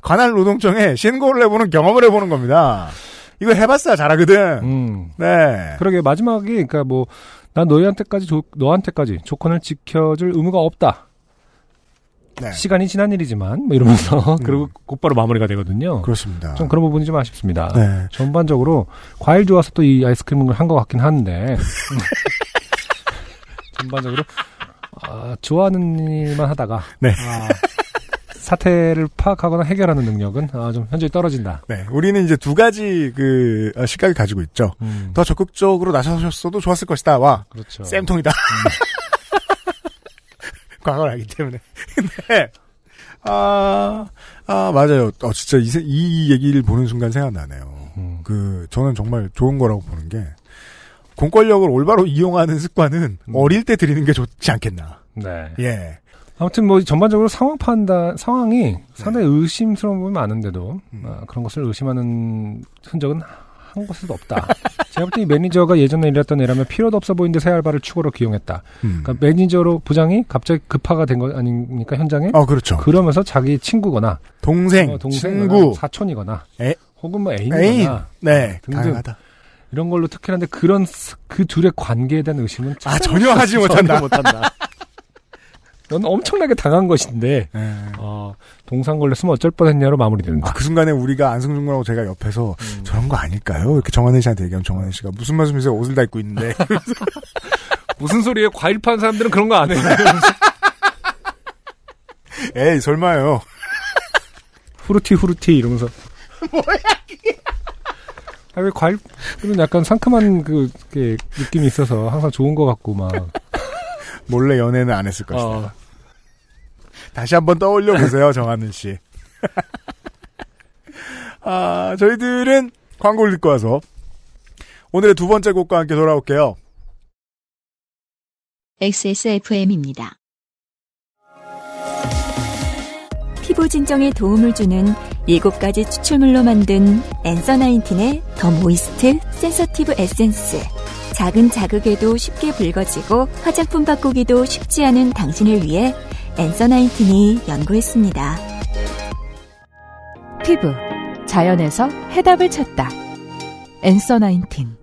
관할 노동청에 신고를 해보는 경험을 해보는 겁니다. 이거 해봤어야 잘하거든. 네. 그러게 마지막이 그러니까 난 너한테까지 조건을 지켜줄 의무가 없다. 네. 시간이 지난 일이지만 이러면서 그리고 곧바로 마무리가 되거든요. 그렇습니다. 좀 그런 부분이 좀 아쉽습니다. 네. 전반적으로 과일 좋아서 또 이 아이스크림을 한 것 같긴 한데 전반적으로 좋아하는 일만 하다가 네. 사태를 파악하거나 해결하는 능력은 좀 현저히 떨어진다. 네, 우리는 이제 두 가지 시각을 가지고 있죠. 더 적극적으로 나서셨어도 좋았을 것이다. 와, 그렇죠. 쌤통이다. 과거를 알기 때문에. 근데, 맞아요. 진짜 이 얘기를 보는 순간 생각나네요. 저는 정말 좋은 거라고 보는 게, 공권력을 올바로 이용하는 습관은 어릴 때 들이는 게 좋지 않겠나. 네. 예. 아무튼 전반적으로 상황이 상당히 의심스러운 부분이 많은데도, 그런 것을 의심하는 흔적은 한 곳에도 없다. 제가 볼 때 이 매니저가 예전에 일했던 애라면 필요도 없어 보이는데 새 알바를 추가로 기용했다. 그러니까 매니저로 부장이 갑자기 급파가 된 거 아닙니까, 현장에? 그렇죠. 그러면서 자기 친구거나 동생, 친구, 사촌이거나 혹은 뭐 애인이거나 등등 다양하다. 이런 걸로 특혜한데 그런 그 둘의 관계에 대한 의심은 전혀 하지 못한다. 넌 엄청나게 당한 것인데 동상 걸렸으면 어쩔 뻔했냐로 마무리된다. 그 순간에 우리가 안승준 군하고 제가 옆에서 저런 거 아닐까요? 이렇게 정하늘 씨한테 얘기하면 정하늘 씨가 무슨 말씀이세요? 옷을 다 입고 있는데. 무슨 소리예요? 과일 파는 사람들은 그런 거 안 해요. 에이 설마요. 후르티 이러면서 뭐야 이게. 왜 과일은 약간 상큼한 그 느낌이 있어서 항상 좋은 것 같고 막. 몰래 연애는 안 했을 것이다. 다시 한번 떠올려 보세요, 정하늘 씨. 저희들은 광고를 듣고 와서 오늘의 두 번째 곡과 함께 돌아올게요. XSFM입니다. 피부 진정에 도움을 주는 7가지 추출물로 만든 앤서나인틴의 더 모이스트 센서티브 에센스. 작은 자극에도 쉽게 붉어지고 화장품 바꾸기도 쉽지 않은 당신을 위해 앤서나인틴이 연구했습니다. 피부, 자연에서 해답을 찾다. 앤서나인틴.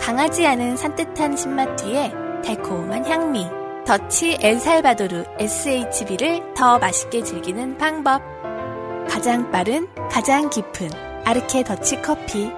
강하지 않은 산뜻한 신맛 뒤에 달콤한 향미. 더치 엘살바도르 SHB를 더 맛있게 즐기는 방법. 가장 빠른, 가장 깊은 아르케 더치 커피.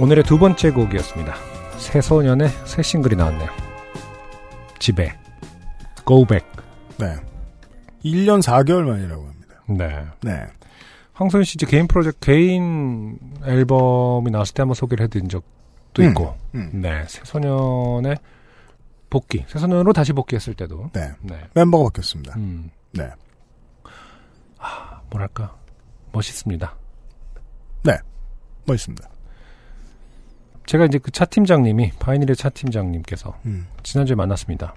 오늘의 두 번째 곡이었습니다. 새소년의 새 싱글이 나왔네요. 집에 Go Back. 네. 1년 4개월 만이라고 합니다. 네. 네. 황소연 씨 이제 개인 앨범이 나왔을 때 한번 소개를 해드린 적도 있고, 네. 새소년의 복귀, 새소년으로 다시 복귀했을 때도, 네. 네. 멤버가 바뀌었습니다. 네. 아, 뭐랄까. 멋있습니다. 네. 멋있습니다. 제가 이제 그 차 팀장님이, 바이닐의 차 팀장님께서, 지난주에 만났습니다.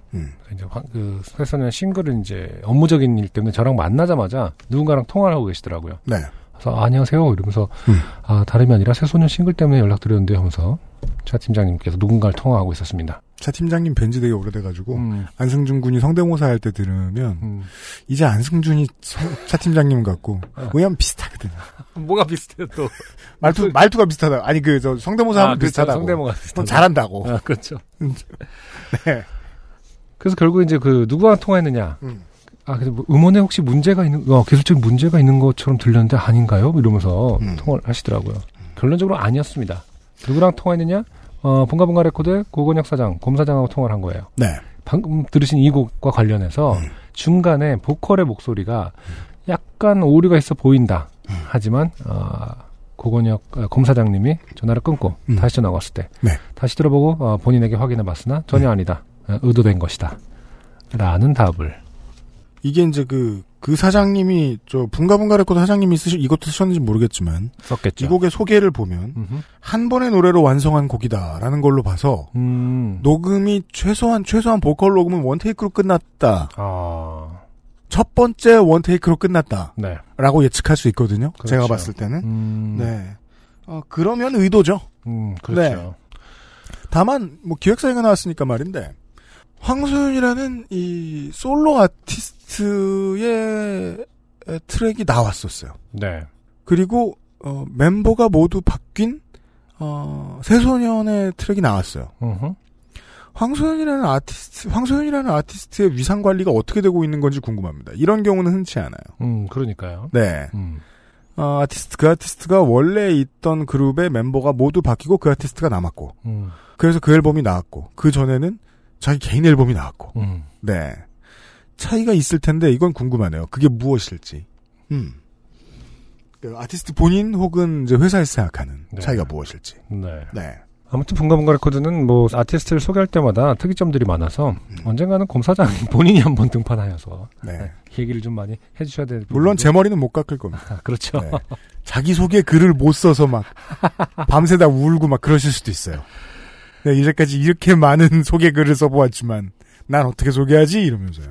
이제 그, 새소년 싱글은 이제 업무적인 일 때문에 저랑 만나자마자 누군가랑 통화를 하고 계시더라고요. 네. 그래서, 아, 안녕하세요. 이러면서, 아, 다름이 아니라 새소년 싱글 때문에 연락드렸는데 하면서, 차 팀장님께서 누군가를 통화하고 있었습니다. 차 팀장님 뵌지 되게 오래돼가지고, 안승준 군이 성대모사 할 때 들으면, 이제 안승준이 차 팀장님 같고, 왜냐면 비슷하거든요. 뭐가 비슷해요, 또? 말투가 비슷하다. 아니, 성대모사 하면 비슷하다고. 성대모사 비슷하다. 잘한다고. 아, 그렇죠. 네. 그래서 결국 이제 누구랑 통화했느냐. 아, 그래서 음원에 혹시 문제가 기술적인 문제가 있는 것처럼 들렸는데 아닌가요? 이러면서 통화를 하시더라고요. 결론적으로 아니었습니다. 누구랑 통화했느냐? 봉가봉가 레코드의 고건혁 사장, 곰 사장하고 통화를 한 거예요. 네. 방금 들으신 이 곡과 관련해서 중간에 보컬의 목소리가 약간 오류가 있어 보인다. 하지만 고건혁 곰 사장님이 전화를 끊고 다시 전화가 왔을 때 네. 다시 들어보고 본인에게 확인해봤으나 전혀 아니다. 의도된 것이다. 라는 답을. 이게 이제 그 사장님이 분가분가 레코드 사장님이 이것도 쓰셨는지 모르겠지만 썼겠죠. 이 곡의 소개를 보면 한 번의 노래로 완성한 곡이다라는 걸로 봐서 녹음이 최소한 보컬 녹음은 원테이크로 끝났다. 아. 첫 번째 원테이크로 끝났다라고 네. 예측할 수 있거든요. 그렇죠. 제가 봤을 때는 네. 그러면 의도죠. 그렇죠. 네. 다만 기획사회가 나왔으니까 말인데 황소연이라는 이 솔로 아티스트의 트랙이 나왔었어요. 네. 그리고 멤버가 모두 바뀐 새소년의 트랙이 나왔어요. 황소연이라는 아티스트의 위상 관리가 어떻게 되고 있는 건지 궁금합니다. 이런 경우는 흔치 않아요. 그러니까요. 네. 그 아티스트가 원래 있던 그룹의 멤버가 모두 바뀌고 그 아티스트가 남았고, 그래서 그 앨범이 나왔고, 그 전에는 자기 개인 앨범이 나왔고, 네. 차이가 있을 텐데, 이건 궁금하네요. 그게 무엇일지. 아티스트 본인 혹은 이제 회사에서 생각하는 네. 차이가 무엇일지. 네. 네. 아무튼 분가분가 레코드는 아티스트를 소개할 때마다 특이점들이 많아서, 언젠가는 검사장 본인이 한번 등판하여서, 네. 네. 얘기를 좀 많이 해주셔야 될 물론 제 머리는 못 깎을 겁니다. 아, 그렇죠. 네. 자기소개 글을 못 써서 밤새다 울고 그러실 수도 있어요. 네, 이제까지 이렇게 많은 소개 글을 써보았지만 난 어떻게 소개하지? 이러면서요.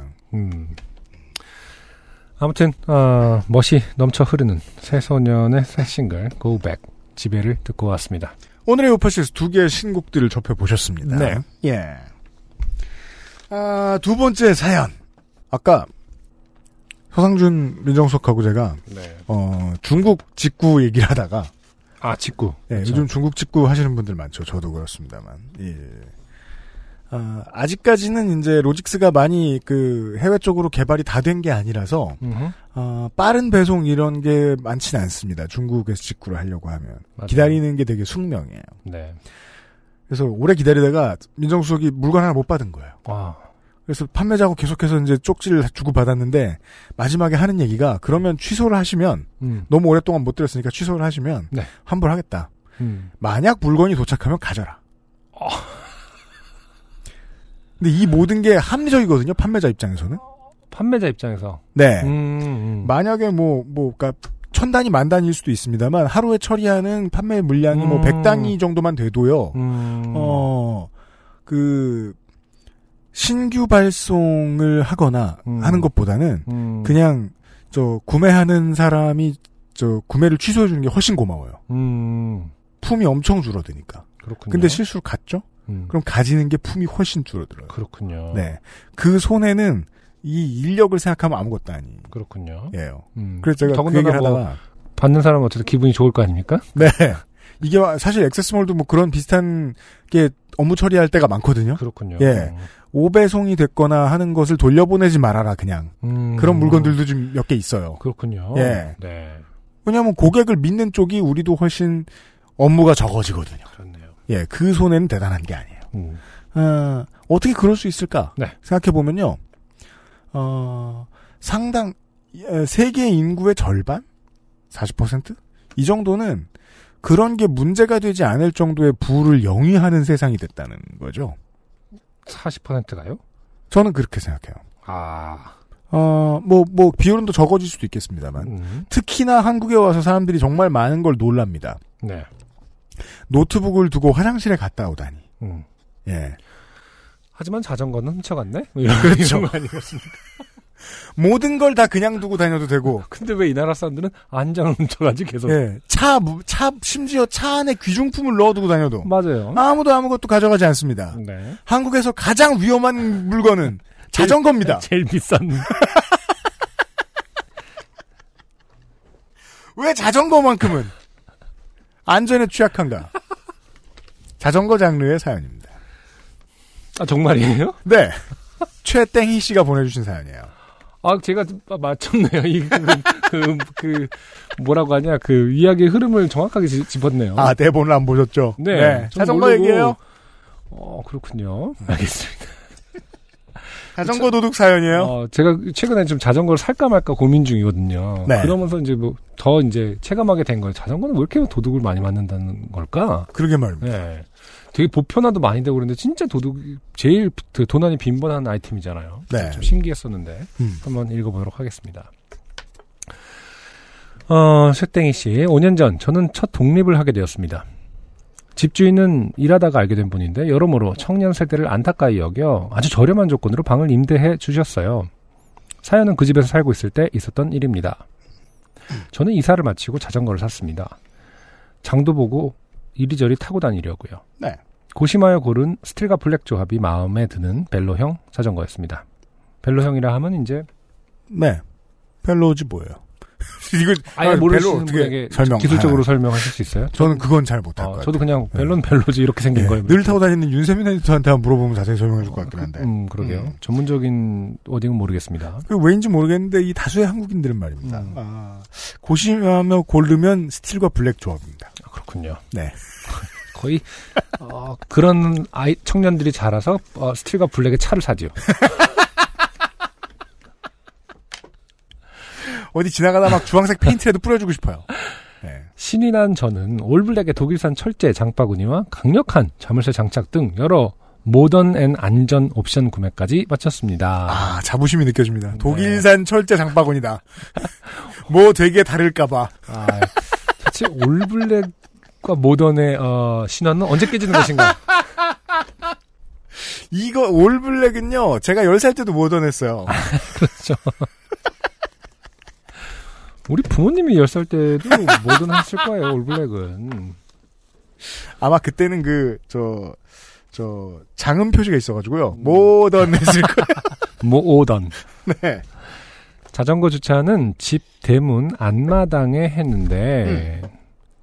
아무튼 멋이 넘쳐 흐르는 새소년의 새 싱글 Go Back 지배를 듣고 왔습니다. 오늘의 오파시에서 두 개의 신곡들을 접해보셨습니다. 네. 예. 두 번째 사연. 아까 서상준 민정석하고 제가 네. 중국 직구 얘기를 하다가 아, 직구. 네, 그렇죠. 요즘 중국 직구 하시는 분들 많죠. 저도 그렇습니다만. 예. 아직까지는 이제 로직스가 많이 해외 쪽으로 개발이 다 된 게 아니라서, 빠른 배송 이런 게 많진 않습니다. 중국에서 직구를 하려고 하면. 맞아요. 기다리는 게 되게 숙명이에요. 네. 그래서 오래 기다리다가 민정수석이 물건 하나 못 받은 거예요. 와. 그래서 판매자하고 계속해서 이제 쪽지를 주고받았는데, 마지막에 하는 얘기가, 그러면 취소를 하시면, 너무 오랫동안 못 드렸으니까 취소를 하시면, 네. 환불하겠다. 만약 물건이 도착하면 가져라. 근데 이 모든 게 합리적이거든요, 판매자 입장에서는. 판매자 입장에서? 네. 만약에 그러니까 천 단위 만 단위일 수도 있습니다만, 하루에 처리하는 판매 물량이 100단위 정도만 돼도요, 신규 발송을 하거나 하는 것보다는 그냥 구매하는 사람이 구매를 취소해 주는 게 훨씬 고마워요. 품이 엄청 줄어드니까. 그렇군요. 근데 실수로 갔죠? 그럼 가지는 게 품이 훨씬 줄어들어요. 그렇군요. 네. 그 손해는 이 인력을 생각하면 아무것도 아니에요. 그렇군요. 예요. 그래서 제가 그 얘기를 하다가 받는 사람은 어쨌든 기분이 좋을 거 아닙니까? 네. 이게 사실 액세스몰도 그런 비슷한 게 업무 처리할 때가 많거든요. 그렇군요. 예. 오배송이 됐거나 하는 것을 돌려보내지 말아라 그냥. 그런 물건들도 좀 몇 개 있어요. 그렇군요. 예. 네. 왜냐하면 고객을 믿는 쪽이 우리도 훨씬 업무가 적어지거든요. 그렇네요. 예, 그 손해는 대단한 게 아니에요. 어떻게 그럴 수 있을까? 네. 생각해보면요. 세계 인구의 절반? 40%? 이 정도는 그런 게 문제가 되지 않을 정도의 부를 영위하는 세상이 됐다는 거죠. 40%가요? 저는 그렇게 생각해요. 아. 비율은 더 적어질 수도 있겠습니다만. 특히나 한국에 와서 사람들이 정말 많은 걸 놀랍니다. 네. 노트북을 두고 화장실에 갔다 오다니. 예. 하지만 자전거는 훔쳐갔네? 그렇죠. 이런 거 아니겠습니까? 모든 걸 다 그냥 두고 다녀도 되고. 근데 왜 이 나라 사람들은 안장을 훔쳐가지 계속. 예. 심지어 차 안에 귀중품을 넣어두고 다녀도. 맞아요. 아무도 아무것도 가져가지 않습니다. 네. 한국에서 가장 위험한 물건은 자전거입니다. 제일 비싼. 왜 자전거만큼은 안전에 취약한가? 자전거 장르의 사연입니다. 아, 정말이에요? 네. 최땡희 씨가 보내주신 사연이에요. 아, 제가 맞췄네요. 뭐라고 하냐, 그 이야기의 흐름을 정확하게 짚었네요. 아, 대본을 안 보셨죠? 네. 네. 자전거 얘기예요? 그렇군요. 알겠습니다. 자전거 도둑 사연이에요? 제가 최근에 좀 자전거를 살까 말까 고민 중이거든요. 네. 그러면서 이제 더 체감하게 된 거예요. 자전거는 왜 이렇게 도둑을 많이 맞는다는 걸까? 그러게 말입니다. 네. 되게 보편화도 많이 되고 그러는데 진짜 도둑이 제일 도난이 빈번한 아이템이잖아요. 네. 좀 신기했었는데 한번 읽어보도록 하겠습니다. 쇠땡이 씨, 5년 전 저는 첫 독립을 하게 되었습니다. 집주인은 일하다가 알게 된 분인데 여러모로 청년 세대를 안타까이 여겨 아주 저렴한 조건으로 방을 임대해 주셨어요. 사연은 그 집에서 살고 있을 때 있었던 일입니다. 저는 이사를 마치고 자전거를 샀습니다. 장도 보고 이리저리 타고 다니려고요. 네. 고심하여 고른 스틸과 블랙 조합이 마음에 드는 벨로형 자전거였습니다. 벨로형이라 하면 이제 네, 벨로지 뭐예요? 이거 아예 모르시는 분에게 기술적으로 설명하실 수 있어요? 저는 그건 잘 못할 것 같아요. 저도 그냥 벨론 벨로지 이렇게 생긴 거예요. 늘 타고 다니는 윤세민 에디터한테 한번 물어보면 자세히 설명해 줄 것 같긴 한데. 그러게요. 전문적인 어딘은 모르겠습니다. 왜인지 모르겠는데 이 다수의 한국인들은 말입니다. 고심하며 고르면 스틸과 블랙 조합입니다. 아, 그렇군요. 네. 거의 그런 청년들이 자라서 스틸과 블랙의 차를 사지요. 어디 지나가다 막 주황색 페인트라도 뿌려주고 싶어요. 네. 신이 난 저는 올블랙의 독일산 철제 장바구니와 강력한 자물쇠 장착 등 여러 모던 앤 안전 옵션 구매까지 마쳤습니다. 아, 자부심이 느껴집니다. 네. 독일산 철제 장바구니다. 뭐 되게 다를까봐. 아, 대체 올블랙과 모던의 신화는 언제 깨지는 것인가? 이거 올블랙은요, 제가 10살 때도 모던했어요. 아, 그렇죠. 우리 부모님이 10살 때도 뭐든 했을 거예요, 올블랙은. 아마 그때는 장음 표시가 있어가지고요. 모던 했을 거예요. 모던. 네. 자전거 주차는 집 대문 안마당에 했는데,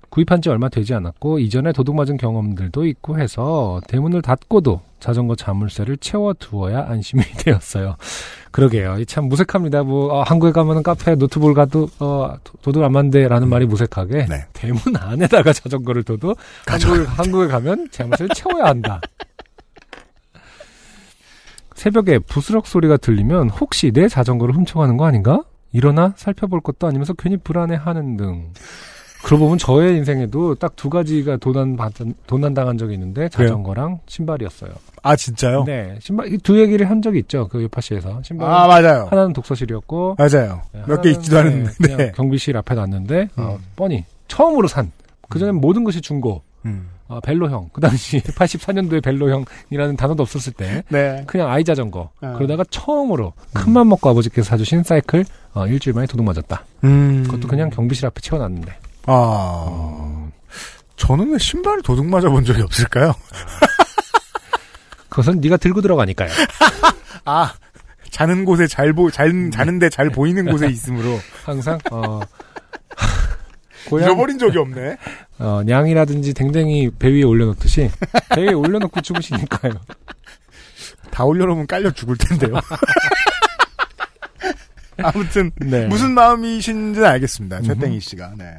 구입한 지 얼마 되지 않았고, 이전에 도둑맞은 경험들도 있고 해서, 대문을 닫고도 자전거 자물쇠를 채워두어야 안심이 되었어요. 그러게요. 참 무색합니다. 한국에 가면 카페, 노트북 가도, 도둑 안 맞는데라는 말이 무색하게. 네. 대문 안에다가 자전거를 둬도, 한국에 가면 자물쇠를 채워야 한다. 새벽에 부스럭 소리가 들리면 혹시 내 자전거를 훔쳐가는 거 아닌가? 일어나 살펴볼 것도 아니면서 괜히 불안해하는 등. 그러고 보면 저의 인생에도 딱 두 가지가 도난당한 적이 있는데 자전거랑 그래요? 신발이었어요. 아, 진짜요? 네. 신발 두 얘기를 한 적이 있죠. 그 요파시에서. 신발. 아, 맞아요. 하나는 독서실이었고. 맞아요. 네, 몇 개 있지도 않았는데. 그냥 경비실 앞에 놨는데 뻔히 처음으로 산. 그전엔 모든 것이 중고. 벨로형. 그 당시 84년도에 벨로형이라는 단어도 없었을 때. 네. 그냥 아이 자전거. 그러다가 처음으로 큰맘 먹고 아버지께서 사주신 사이클 일주일 만에 도둑 맞았다. 그것도 그냥 경비실 앞에 채워놨는데. 저는 왜 신발을 도둑 맞아본 적이 없을까요? 그것은 네가 들고 들어가니까요. 아, 자는 곳에 자는데 잘 보이는 곳에 있으므로. 항상, 잃어버린 적이 없네. 냥이라든지 댕댕이 배 위에 올려놓듯이, 배 위에 올려놓고 죽으시니까요. 다 올려놓으면 깔려 죽을 텐데요. 아무튼, 네. 무슨 마음이신지는 알겠습니다. 최땡이 씨가, 네.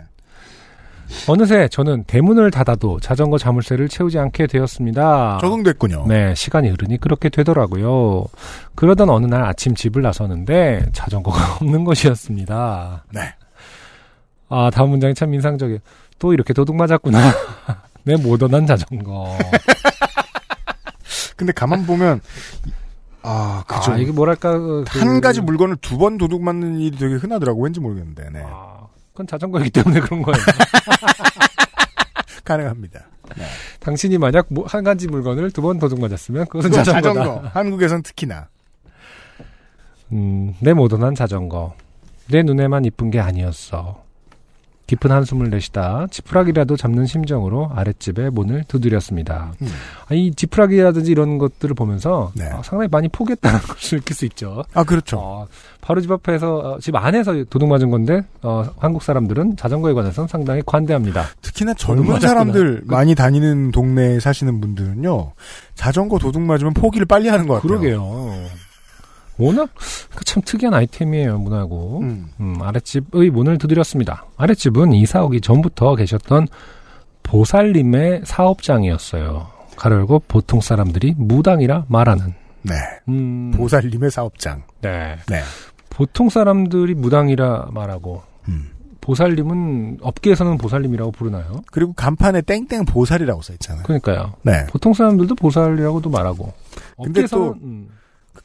어느새 저는 대문을 닫아도 자전거 자물쇠를 채우지 않게 되었습니다. 적응됐군요. 네, 시간이 흐르니 그렇게 되더라고요. 그러던 어느 날 아침 집을 나서는데 자전거가 없는 것이었습니다. 네. 아, 다음 문장이 참 인상적이에요. 또 이렇게 도둑 맞았구나. 내 모던한 자전거. 근데 가만 보면 아, 그죠. 아, 이게 뭐랄까 한 가지 물건을 두 번 도둑 맞는 일이 되게 흔하더라고. 왠지 모르겠는데. 네. 아, 그건 자전거이기 때문에 그런 거예요. 가능합니다. 네. 당신이 만약 한 가지 물건을 두 번 도둑 맞았으면 그것은 자전거다. 자전거. 한국에선 특히나. 내 모던한 자전거. 내 눈에만 이쁜 게 아니었어. 깊은 한숨을 내쉬다 지푸라기라도 잡는 심정으로 아랫집에 문을 두드렸습니다. 이 지푸라기라든지 이런 것들을 보면서 네. 상당히 많이 포기했다는 것을 느낄 수 있죠. 아, 그렇죠. 바로 집 앞에서 집 안에서 도둑 맞은 건데 한국 사람들은 자전거에 관해서는 상당히 관대합니다. 특히나 젊은 사람들 많이 다니는 동네에 사시는 분들은요. 자전거 도둑 맞으면 포기를 빨리 하는 것 같아요. 그러게요. 워낙 참 특이한 아이템이에요, 문화고. 아랫집의 문을 두드렸습니다. 아랫집은 이사 오기 전부터 계셨던 보살님의 사업장이었어요. 가로열고 보통 사람들이 무당이라 말하는. 네. 보살님의 사업장. 네. 네. 보통 사람들이 무당이라 말하고 보살님은 업계에서는 보살님이라고 부르나요? 그리고 간판에 땡땡 보살이라고 써 있잖아요. 그러니까요. 네. 보통 사람들도 보살이라고도 말하고. 근데 또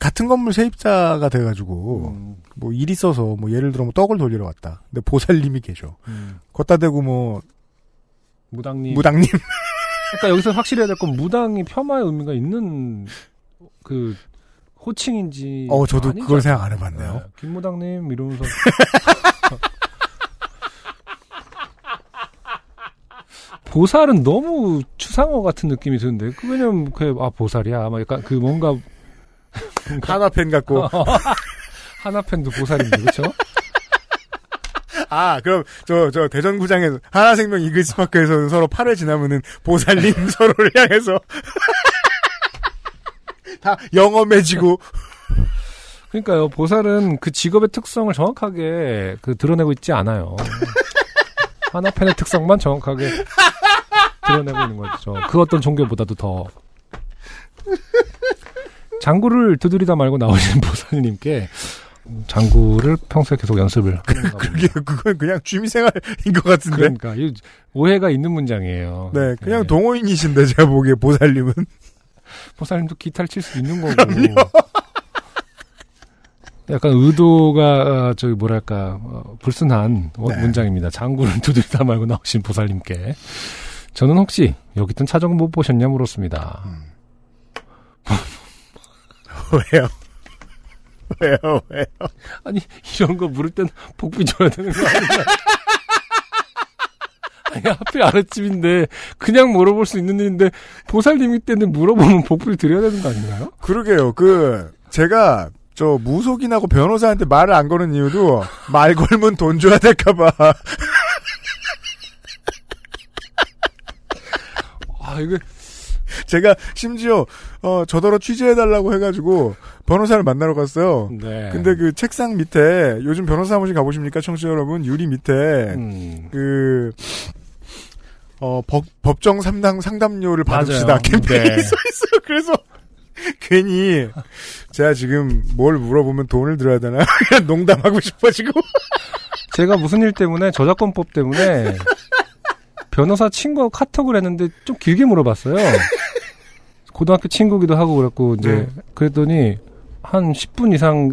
같은 건물 세입자가 돼가지고 뭐 일 있어서 뭐 예를 들어 뭐 떡을 돌리러 왔다. 근데 보살님이 계셔. 걷다 대고 뭐 무당님. 그러니까 여기서 확실해야 될 건 무당이 폄하의 의미가 있는 그 호칭인지. 저도 아닌지 그걸 생각 안 해봤네요. 네, 김무당님 이러면서. 보살은 너무 추상어 같은 느낌이 드는데 그 왜냐면 보살이야. 아마 약간 그 뭔가. 하나팬 같고. 하나팬도 보살인데, 그쵸? 아, 그럼, 저, 대전구장에서, 하나생명 이글스파크에서 서로 팔을 지나면은, 보살님 서로를 향해서. 다 영험해지고. 그러니까요, 보살은 그 직업의 특성을 정확하게, 드러내고 있지 않아요. 하나팬의 특성만 정확하게 드러내고 있는 거죠. 그 어떤 종교보다도 더. 장구를 두드리다 말고 나오신 보살님께 장구를 평소에 계속 연습을 그게 그건 그냥 취미생활인 것 같은데. 그러니까 오해가 있는 문장이에요. 네, 그냥 네. 동호인이신데 제가 보기에 보살님은 보살님도 기타를 칠 수 있는 거고. 그럼요. 약간 의도가 불순한 네. 문장입니다. 장구를 두드리다 말고 나오신 보살님께 저는 혹시 여기 있던 차종 못 보셨냐 물었습니다. 왜요? 아니, 이런 거 물을 땐 복비 줘야 되는 거 아니야? 아니, 하필 아랫집인데, 그냥 물어볼 수 있는 일인데, 보살님이 때는 물어보면 복비를 드려야 되는 거 아닌가요? 그러게요. 제가, 무속인하고 변호사한테 말을 안 거는 이유도, 말 걸면 돈 줘야 될까봐. 아, 이거. 제가 심지어 저더러 취재해달라고 해가지고 변호사를 만나러 갔어요. 네. 근데 그 책상 밑에 요즘 변호사 사무실 가보십니까, 청취자 여러분? 유리 밑에 법정 상담료를 받읍시다 캠페인이 네. 써 있어요. 그래서 괜히 제가 지금 뭘 물어보면 돈을 들어야 되나 그냥 농담하고 싶어지고 제가 무슨 일 때문에 저작권법 때문에. 변호사 친구하고 카톡을 했는데 좀 길게 물어봤어요. 고등학교 친구기도 하고 그랬고 이제 네. 그랬더니 한 10분 이상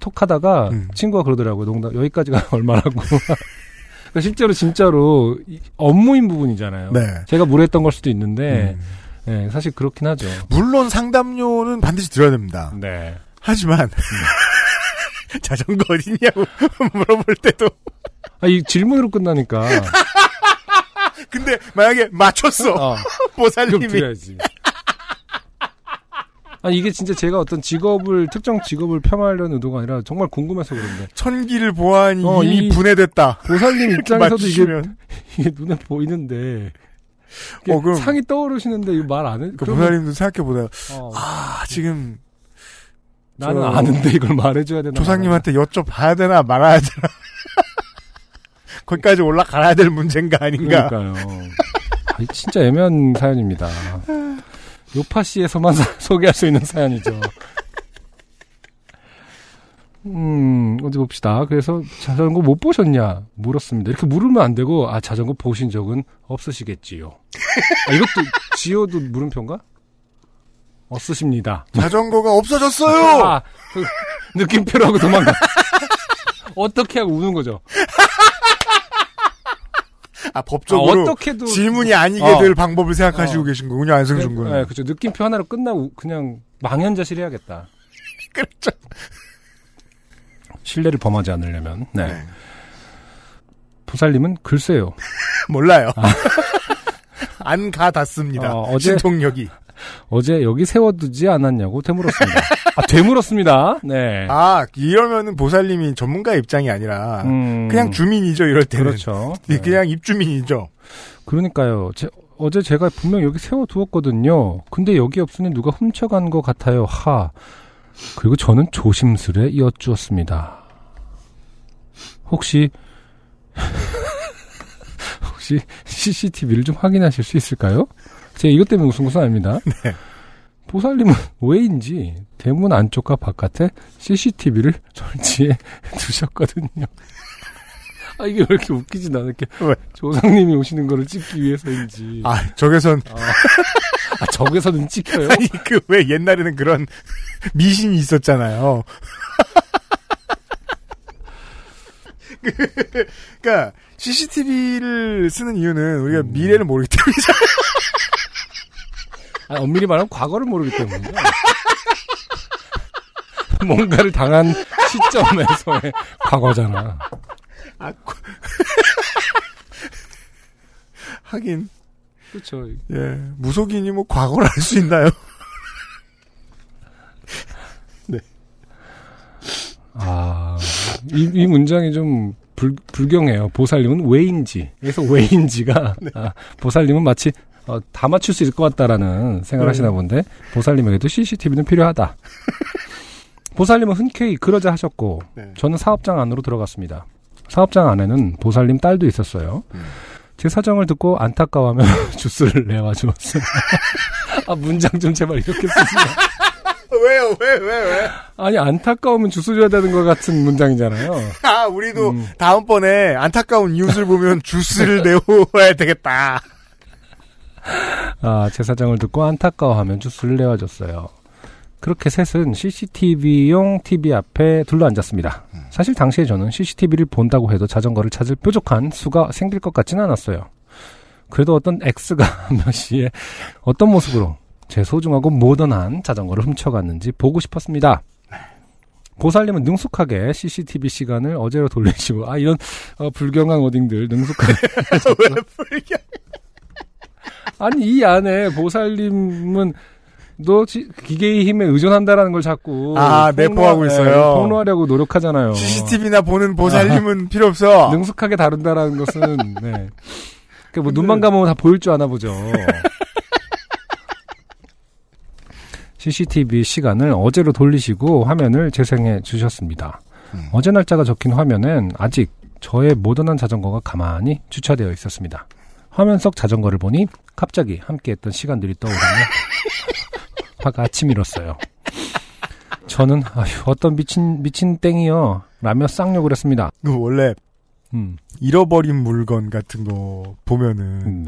톡하다가 친구가 그러더라고요. 농담 여기까지가 얼마라고. 실제로 진짜로 업무인 부분이잖아요. 네. 제가 무례했던 걸 수도 있는데 네, 사실 그렇긴 하죠. 물론 상담료는 반드시 들어야 됩니다. 네. 하지만 자전거 어디냐고 물어볼 때도 이 질문으로 끝나니까. 근데 만약에 맞췄어. 보살님이. 드려야지. 아니 이게 진짜 제가 어떤 특정 직업을 폄하하려는 의도가 아니라 정말 궁금해서 그런데. 천기를 보아하니 이미 분해됐다. 보살님 입장에서도 이게 눈에 보이는데. 그럼 상이 떠오르시는데 이거 말 안 해? 보살님도 생각해보다가 지금. 나는 아는데 이걸 말해줘야 되나. 조상님한테 여쭤봐야 되나 말아야 되나. 거기까지 올라가야 될 문제인가 아닌가. 그러니까요. 아니, 진짜 애매한 사연입니다. 요파씨에서만 소개할 수 있는 사연이죠. 어디 봅시다. 그래서 자전거 못 보셨냐? 물었습니다. 이렇게 물으면 안 되고, 아, 자전거 보신 적은 없으시겠지요. 아, 이것도, 지어도 물음표인가? 없으십니다. 자전거가 없어졌어요! 아, 그, 느낌표로 하고 도망가. 어떻게 하고 우는 거죠? 아, 법적으로. 아, 어떻게도. 질문이 아니게 될 방법을 생각하시고 계신 거군요, 안승준 군은. 네, 그죠. 느낌표 하나로 끝나고, 그냥 망연자실 해야겠다. 그렇죠. 신뢰를 범하지 않으려면. 네. 네. 보살님은 글쎄요. 몰라요. 아. 안 가 닿습니다. 신통력이. 어제 여기 세워두지 않았냐고 되물었습니다. 아, 되물었습니다. 네. 아, 이러면은 보살님이 전문가 입장이 아니라 그냥 주민이죠, 이럴 때는. 그렇죠. 네. 그냥 입주민이죠. 그러니까요. 어제 제가 분명 여기 세워두었거든요. 근데 여기 없으니 누가 훔쳐간 것 같아요. 하. 그리고 저는 조심스레 여쭈었습니다. 혹시 CCTV를 좀 확인하실 수 있을까요? 제가 이것 때문에 웃은 것은 아닙니다. 네. 보살님은 왜인지 대문 안쪽과 바깥에 CCTV를 설치해 두셨거든요. 아, 이게 왜 이렇게 웃기진 않을게. 왜? 조상님이 오시는 거를 찍기 위해서인지. 아, 저기선. 아, 적에서는 찍혀요? 아니, 그, 왜 옛날에는 그런 미신이 있었잖아요. 그러니까 CCTV를 쓰는 이유는 우리가 미래를 모르기 때문이잖아. 아니, 엄밀히 말하면 과거를 모르기 때문이죠. 뭔가를 당한 시점에서의 과거잖아. 아, 하긴. 그렇죠. 예, 무속인이 뭐 과거를 알 수 있나요? 네. 아, 이 문장이 좀 불경해요. 보살님은 왜인지. 그래서 왜인지가 네. 아, 보살님은 마치 다 맞출 수 있을 것 같다라는 생각을 하시나 본데 보살님에게도 CCTV는 필요하다. 보살님은 흔쾌히 그러자 하셨고 저는 사업장 안으로 들어갔습니다. 사업장 안에는 보살님 딸도 있었어요. 제 사정을 듣고 안타까워하며 주스를 내와 주었어요. 아, 문장 좀 제발 이렇게 쓰세요. 왜요? 왜? 아니, 안타까우면 주스 줘야 되는 것 같은 문장이잖아요. 아, 우리도 다음번에 안타까운 이웃을 보면 주스를 내와야 되겠다. 아, 제 사정을 듣고 안타까워하면 주스를 내와 줬어요. 그렇게 셋은 CCTV용 TV 앞에 둘러앉았습니다. 사실 당시에 저는 CCTV를 본다고 해도 자전거를 찾을 뾰족한 수가 생길 것 같지는 않았어요. 그래도 어떤 X가 몇 시에 어떤 모습으로 제 소중하고 모던한 자전거를 훔쳐갔는지 보고 싶었습니다. 보살님은 능숙하게 CCTV 시간을 어제로 돌리시고, 아, 이런 불경한 워딩들 능숙하게. 왜 불경? 아니, 이 안에 보살님은 너 기계의 힘에 의존한다라는 걸 자꾸 내포하고 있어요. 폭로하려고 노력하잖아요. CCTV나 보는 보살님은 필요 없어. 능숙하게 다룬다라는 것은 네. 그러니까 뭐 눈만 감으면 다 보일 줄 아나 보죠. CCTV 시간을 어제로 돌리시고 화면을 재생해 주셨습니다. 어제 날짜가 적힌 화면엔 아직 저의 모던한 자전거가 가만히 주차되어 있었습니다. 화면 속 자전거를 보니 갑자기 함께했던 시간들이 떠오르며 화가 아침이었어요. 저는 아휴, 어떤 미친 땡이요 라며 쌍욕을 했습니다. 그 원래 잃어버린 물건 같은 거 보면은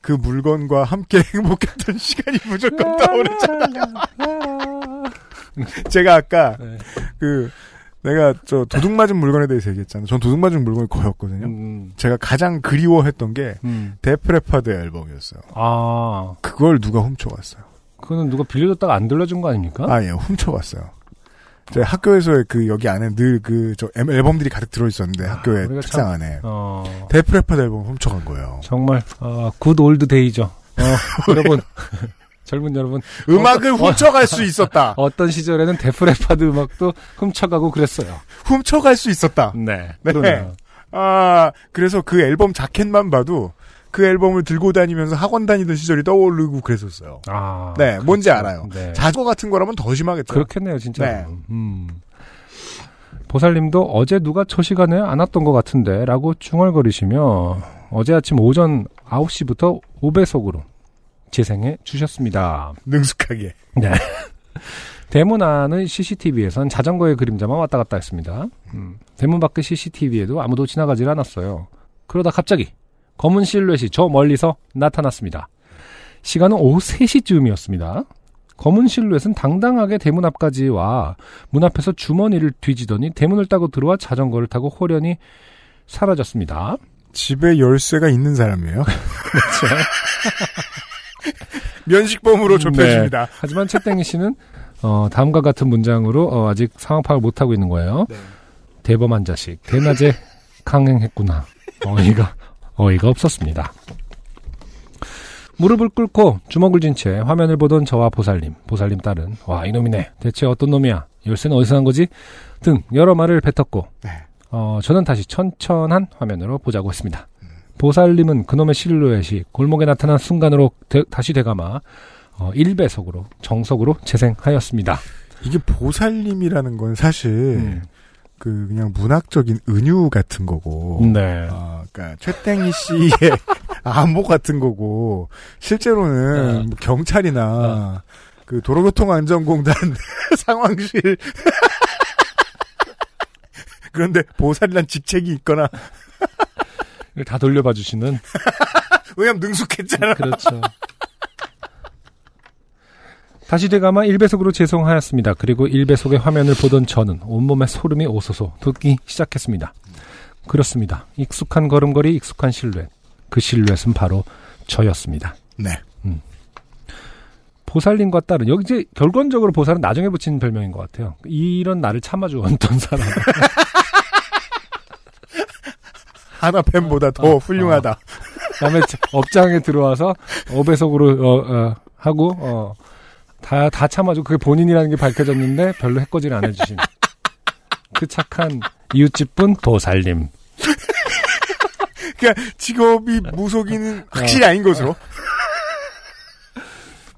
그 물건과 함께 행복했던 시간이 무조건 떠오르잖아요. 제가 아까 그 내가 저 도둑 맞은 물건에 대해서 얘기했잖아요. 전 도둑 맞은 물건이 거였거든요. 제가 가장 그리워했던 게 데프레파드의 앨범이었어요. 아, 그걸 누가 훔쳐갔어요. 그거는 누가 빌려줬다가 안 들려준 거 아닙니까? 아, 예, 훔쳐갔어요. 제 학교에서의 그 여기 안에 늘 그 저 앨범들이 가득 들어있었는데 학교의 책상 안에 데프레파드 앨범 훔쳐간 거예요. 정말 굿 올드 데이죠. 여러분. 젊은 여러분. 음악을 훔쳐갈 수 있었다. 어떤 시절에는 데프레파드 음악도 훔쳐가고 그랬어요. 훔쳐갈 수 있었다. 네. 네. 아, 그래서 그 앨범 자켓만 봐도 그 앨범을 들고 다니면서 학원 다니던 시절이 떠오르고 그랬었어요. 아. 네. 그렇죠. 뭔지 알아요. 네. 자전거 같은 거라면 더 심하겠죠. 그렇겠네요, 진짜. 네. 보살님도 어제 누가 저 시간에 안 왔던 것 같은데 라고 중얼거리시며 어제 아침 오전 9시부터 5배속으로 재생해 주셨습니다. 능숙하게. 네. 대문 안의 CCTV에선 자전거의 그림자만 왔다 갔다 했습니다. 대문 밖의 CCTV에도 아무도 지나가질 않았어요. 그러다 갑자기 검은 실루엣이 저 멀리서 나타났습니다. 시간은 오후 3시쯤이었습니다. 검은 실루엣은 당당하게 대문 앞까지 와 문 앞에서 주머니를 뒤지더니 대문을 따고 들어와 자전거를 타고 호련히 사라졌습니다. 집에 열쇠가 있는 사람이에요. 면식범으로 좁혀집니다. 네. 하지만 최땡희 씨는 다음과 같은 문장으로 아직 상황 파악을 못하고 있는 거예요. 네. 대범한 자식, 대낮에 강행했구나. 어이가 없었습니다. 무릎을 꿇고 주먹을 쥔 채 화면을 보던 저와 보살님 딸은 와 이놈이네, 대체 어떤 놈이야, 열쇠는 어디서 난 거지? 등 여러 말을 뱉었고 네. 저는 다시 천천한 화면으로 보자고 했습니다. 보살님은 그놈의 실루엣이 골목에 나타난 순간으로 다시 되감아 1배속으로 정석으로 재생하였습니다. 이게 보살님이라는 건 사실 그냥 문학적인 은유 같은 거고 네. 그러니까 최땡희 씨의 암호 같은 거고 실제로는 뭐 경찰이나 그 도로교통안전공단 상황실 그런데 보살이란 직책이 있거나 다 돌려봐 주시는. 왜냐면 능숙했잖아. 그렇죠. 다시 되감아 1배속으로 재송하였습니다. 그리고 1배속의 화면을 보던 저는 온몸에 소름이 오소소 돋기 시작했습니다. 그렇습니다. 익숙한 걸음걸이, 익숙한 실루엣. 그 실루엣은 바로 저였습니다. 네. 보살님과 딸은 여기 이제 결론적으로 보살은 나중에 붙인 별명인 것 같아요. 이런 나를 참아주었던 사람. 하나 팬보다 더 훌륭하다. 그다음에 업장에 들어와서 5배속으로 하고 다 참아주고 그게 본인이라는 게 밝혀졌는데 별로 해코지를 안 해주신 그 착한 이웃집분 보살님. 그러니까 직업이 무속인은 확실히 아닌 것으로.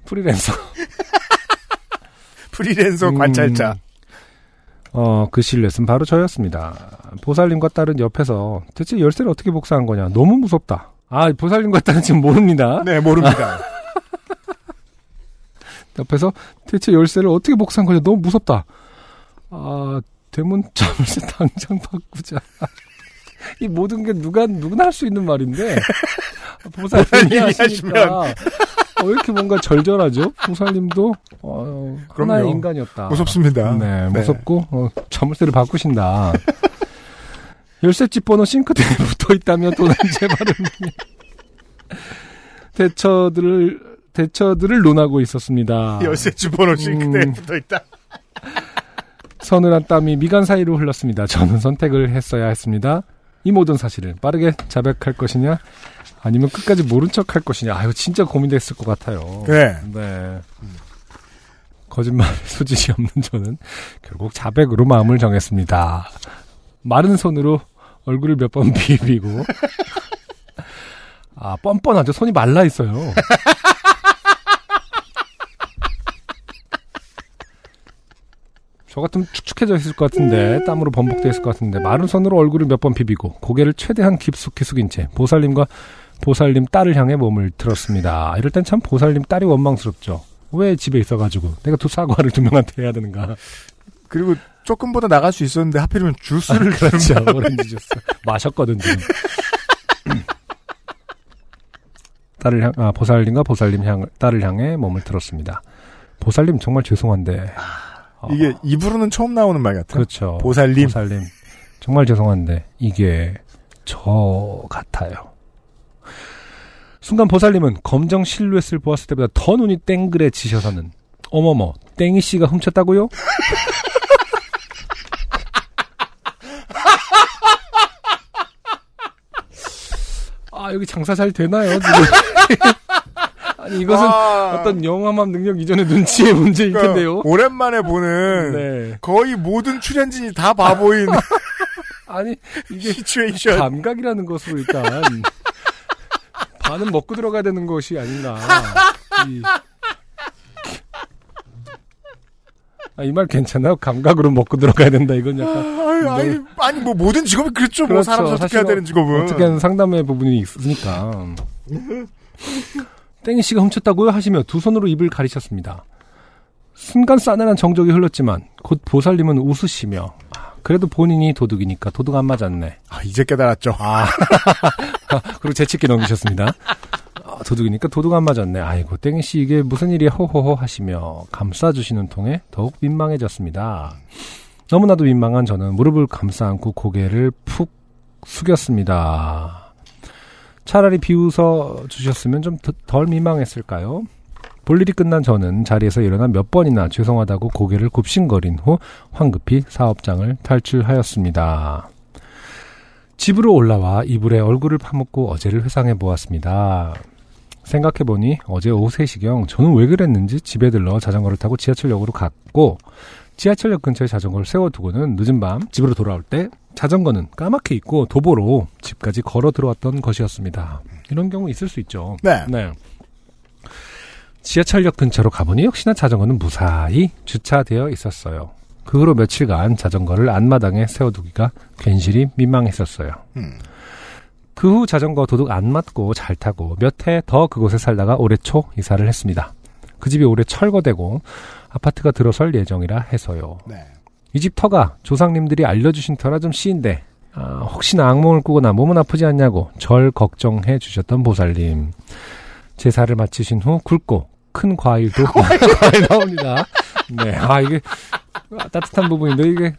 프리랜서. 프리랜서 관찰자. 그 실루엣은 바로 저였습니다. 보살님과 딸은 옆에서 대체 열쇠를 어떻게 복사한 거냐. 너무 무섭다. 아, 보살님과 딸은 지금 모릅니다. 네, 모릅니다. 옆에서 대체 열쇠를 어떻게 복사한 거냐. 너무 무섭다. 아, 대문 잠시 당장 바꾸자. 이 모든 게 누구나 할 수 있는 말인데 보살님이 하시니까 왜 이렇게 뭔가 절절하죠? 보살님도 하나의 인간이었다. 무섭습니다. 네, 무섭고 자물쇠를 바꾸신다. 열쇠집 번호 싱크대에 붙어있다며 도난 재발을 대처들을 논하고 있었습니다. 열쇠집 번호 싱크대에 붙어있다. 서늘한 땀이 미간 사이로 흘렀습니다. 저는 선택을 했어야 했습니다. 이 모든 사실을 빠르게 자백할 것이냐 아니면 끝까지 모른 척할 것이냐. 아유 진짜 고민됐을 것 같아요. 그래. 네. 거짓말 소질이 없는 저는 결국 자백으로 마음을 정했습니다. 마른 손으로 얼굴을 몇 번 비비고 아 뻔뻔하죠. 손이 말라 있어요. 저 같으면 축축해져 있을 것 같은데 땀으로 범벅되어 있을 것 같은데 마른 손으로 얼굴을 몇 번 비비고 고개를 최대한 깊숙이 숙인 채 보살님과 보살님 딸을 향해 몸을 들었습니다. 이럴 땐 참 보살님 딸이 원망스럽죠. 왜 집에 있어가지고 내가 사과를 두 명한테 해야 되는가. 그리고 조금보다 나갈 수 있었는데 하필이면 주스를 그렇죠. 오렌지 주스 마셨거든 지금. 딸을 향해 몸을 들었습니다. 보살님 정말 죄송한데 이게 입으로는 처음 나오는 말 같아요. 그렇죠. 보살님. 정말 죄송한데 이게 저 같아요. 순간 보살님은 검정 실루엣을 보았을 때보다 더 눈이 땡그레지셔서는 어머머 땡이 씨가 훔쳤다고요? 아 여기 장사 잘 되나요 지금? 아니, 이것은 어떤 영화만 능력 이전의 눈치의 문제일 텐데요. 오랜만에 보는 네. 거의 모든 출연진이 다 바보인 아니 이게 시츄에이션. 감각이라는 것으로 일단 반은 먹고 들어가야 되는 것이 아닌가. 이 말 괜찮아요? 감각으로 먹고 들어가야 된다 이건 약간 아니 뭐 모든 직업이 그렇죠. 그렇죠. 뭐 사람 선택해야 되는 직업은 어떻게 하는 상담의 부분이 있으니까. 땡이 씨가 훔쳤다고요? 하시며 두 손으로 입을 가리셨습니다. 순간 싸늘한 정적이 흘렀지만 곧 보살님은 웃으시며 그래도 본인이 도둑이니까 도둑 안 맞았네. 아, 이제 깨달았죠. 아. 그리고 재치있게 넘기셨습니다. 아, 도둑이니까 도둑 안 맞았네. 아이고 땡이 씨 이게 무슨 일이야 호호호 하시며 감싸주시는 통에 더욱 민망해졌습니다. 너무나도 민망한 저는 무릎을 감싸 안고 고개를 푹 숙였습니다. 차라리 비웃어 주셨으면 좀 덜 민망했을까요? 볼일이 끝난 저는 자리에서 일어나 몇 번이나 죄송하다고 고개를 굽신거린 후 황급히 사업장을 탈출하였습니다. 집으로 올라와 이불에 얼굴을 파묻고 어제를 회상해 보았습니다. 생각해보니 어제 오후 3시경 저는 왜 그랬는지 집에 들러 자전거를 타고 지하철역으로 갔고 지하철역 근처에 자전거를 세워두고는 늦은 밤 집으로 돌아올 때 자전거는 까맣게 잊고 도보로 집까지 걸어 들어왔던 것이었습니다. 이런 경우 있을 수 있죠. 네. 네. 지하철역 근처로 가보니 역시나 자전거는 무사히 주차되어 있었어요. 그 후로 며칠간 자전거를 안마당에 세워두기가 괜시리 민망했었어요. 그 후 자전거 도둑 안 맞고 잘 타고 몇 해 더 그곳에 살다가 올해 초 이사를 했습니다. 그 집이 올해 철거되고 아파트가 들어설 예정이라 해서요. 네. 이 집 터가 조상님들이 알려주신 터라 좀 씨인데 혹시나 악몽을 꾸거나 몸은 아프지 않냐고 절 걱정해 주셨던 보살님. 제사를 마치신 후 굵고 큰 과일도 과일 나옵니다. 네, 아 이게 따뜻한 부분인데 이게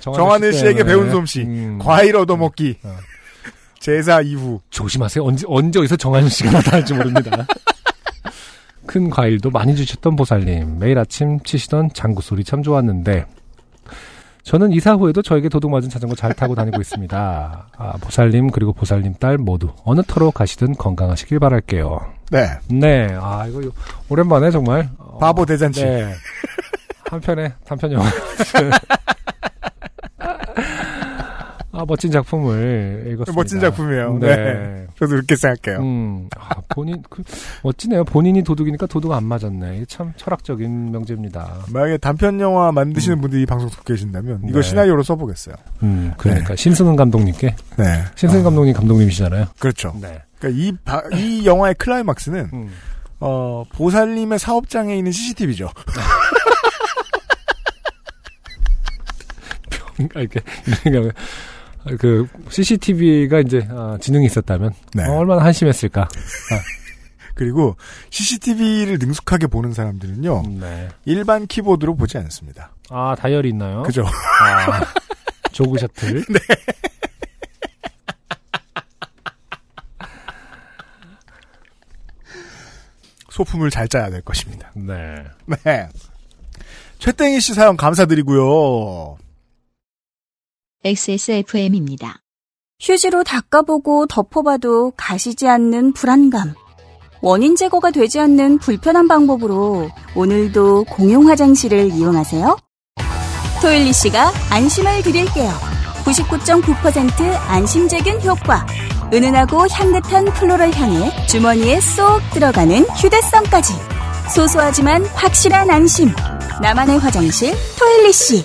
정하늘 씨에게 배운 솜씨. 과일 얻어먹기. 제사 이후 조심하세요. 언제 어디서 정하늘 씨가 나타날지 모릅니다. 큰 과일도 많이 주셨던 보살님. 매일 아침 치시던 장구 소리 참 좋았는데 저는 이사 후에도 저에게 도둑 맞은 자전거 잘 타고 다니고 있습니다. 아, 보살님 그리고 보살님 딸 모두 어느 터로 가시든 건강하시길 바랄게요. 네. 네. 아 이거 오랜만에 정말 바보 대잔치. 네. 한편의 단편 영화. 아 멋진 작품을 읽었습니다. 멋진 작품이에요. 네. 네. 저도 그렇게 생각해요. 아, 멋지네요. 본인이 도둑이니까 도둑 안 맞았네. 이게 참 철학적인 명제입니다. 만약에 단편 영화 만드시는 분들이 이 방송 듣고 계신다면 이거 네. 시나리오로 써보겠어요. 그러니까 네. 신승훈 감독님께. 네. 신승훈 감독님 감독님이시잖아요. 그렇죠. 네. 그러니까 이 영화의 클라이막스는 보살님의 사업장에 있는 CCTV죠. 이렇게. 그 CCTV가 이제 지능이 있었다면 네. 얼마나 한심했을까. 그리고 CCTV를 능숙하게 보는 사람들은요 네. 일반 키보드로 보지 않습니다. 아 다이어리 있나요? 그죠. 아, 조그 셔틀. 네. 소품을 잘 짜야 될 것입니다. 네. 네. 최땡희 씨 사연 감사드리고요. XSFM입니다. 휴지로 닦아보고 덮어봐도 가시지 않는 불안감. 원인 제거가 되지 않는 불편한 방법으로 오늘도 공용 화장실을 이용하세요. 토일리쉬가 안심을 드릴게요. 99.9% 안심제균 효과. 은은하고 향긋한 플로럴 향에 주머니에 쏙 들어가는 휴대성까지. 소소하지만 확실한 안심. 나만의 화장실 토일리쉬.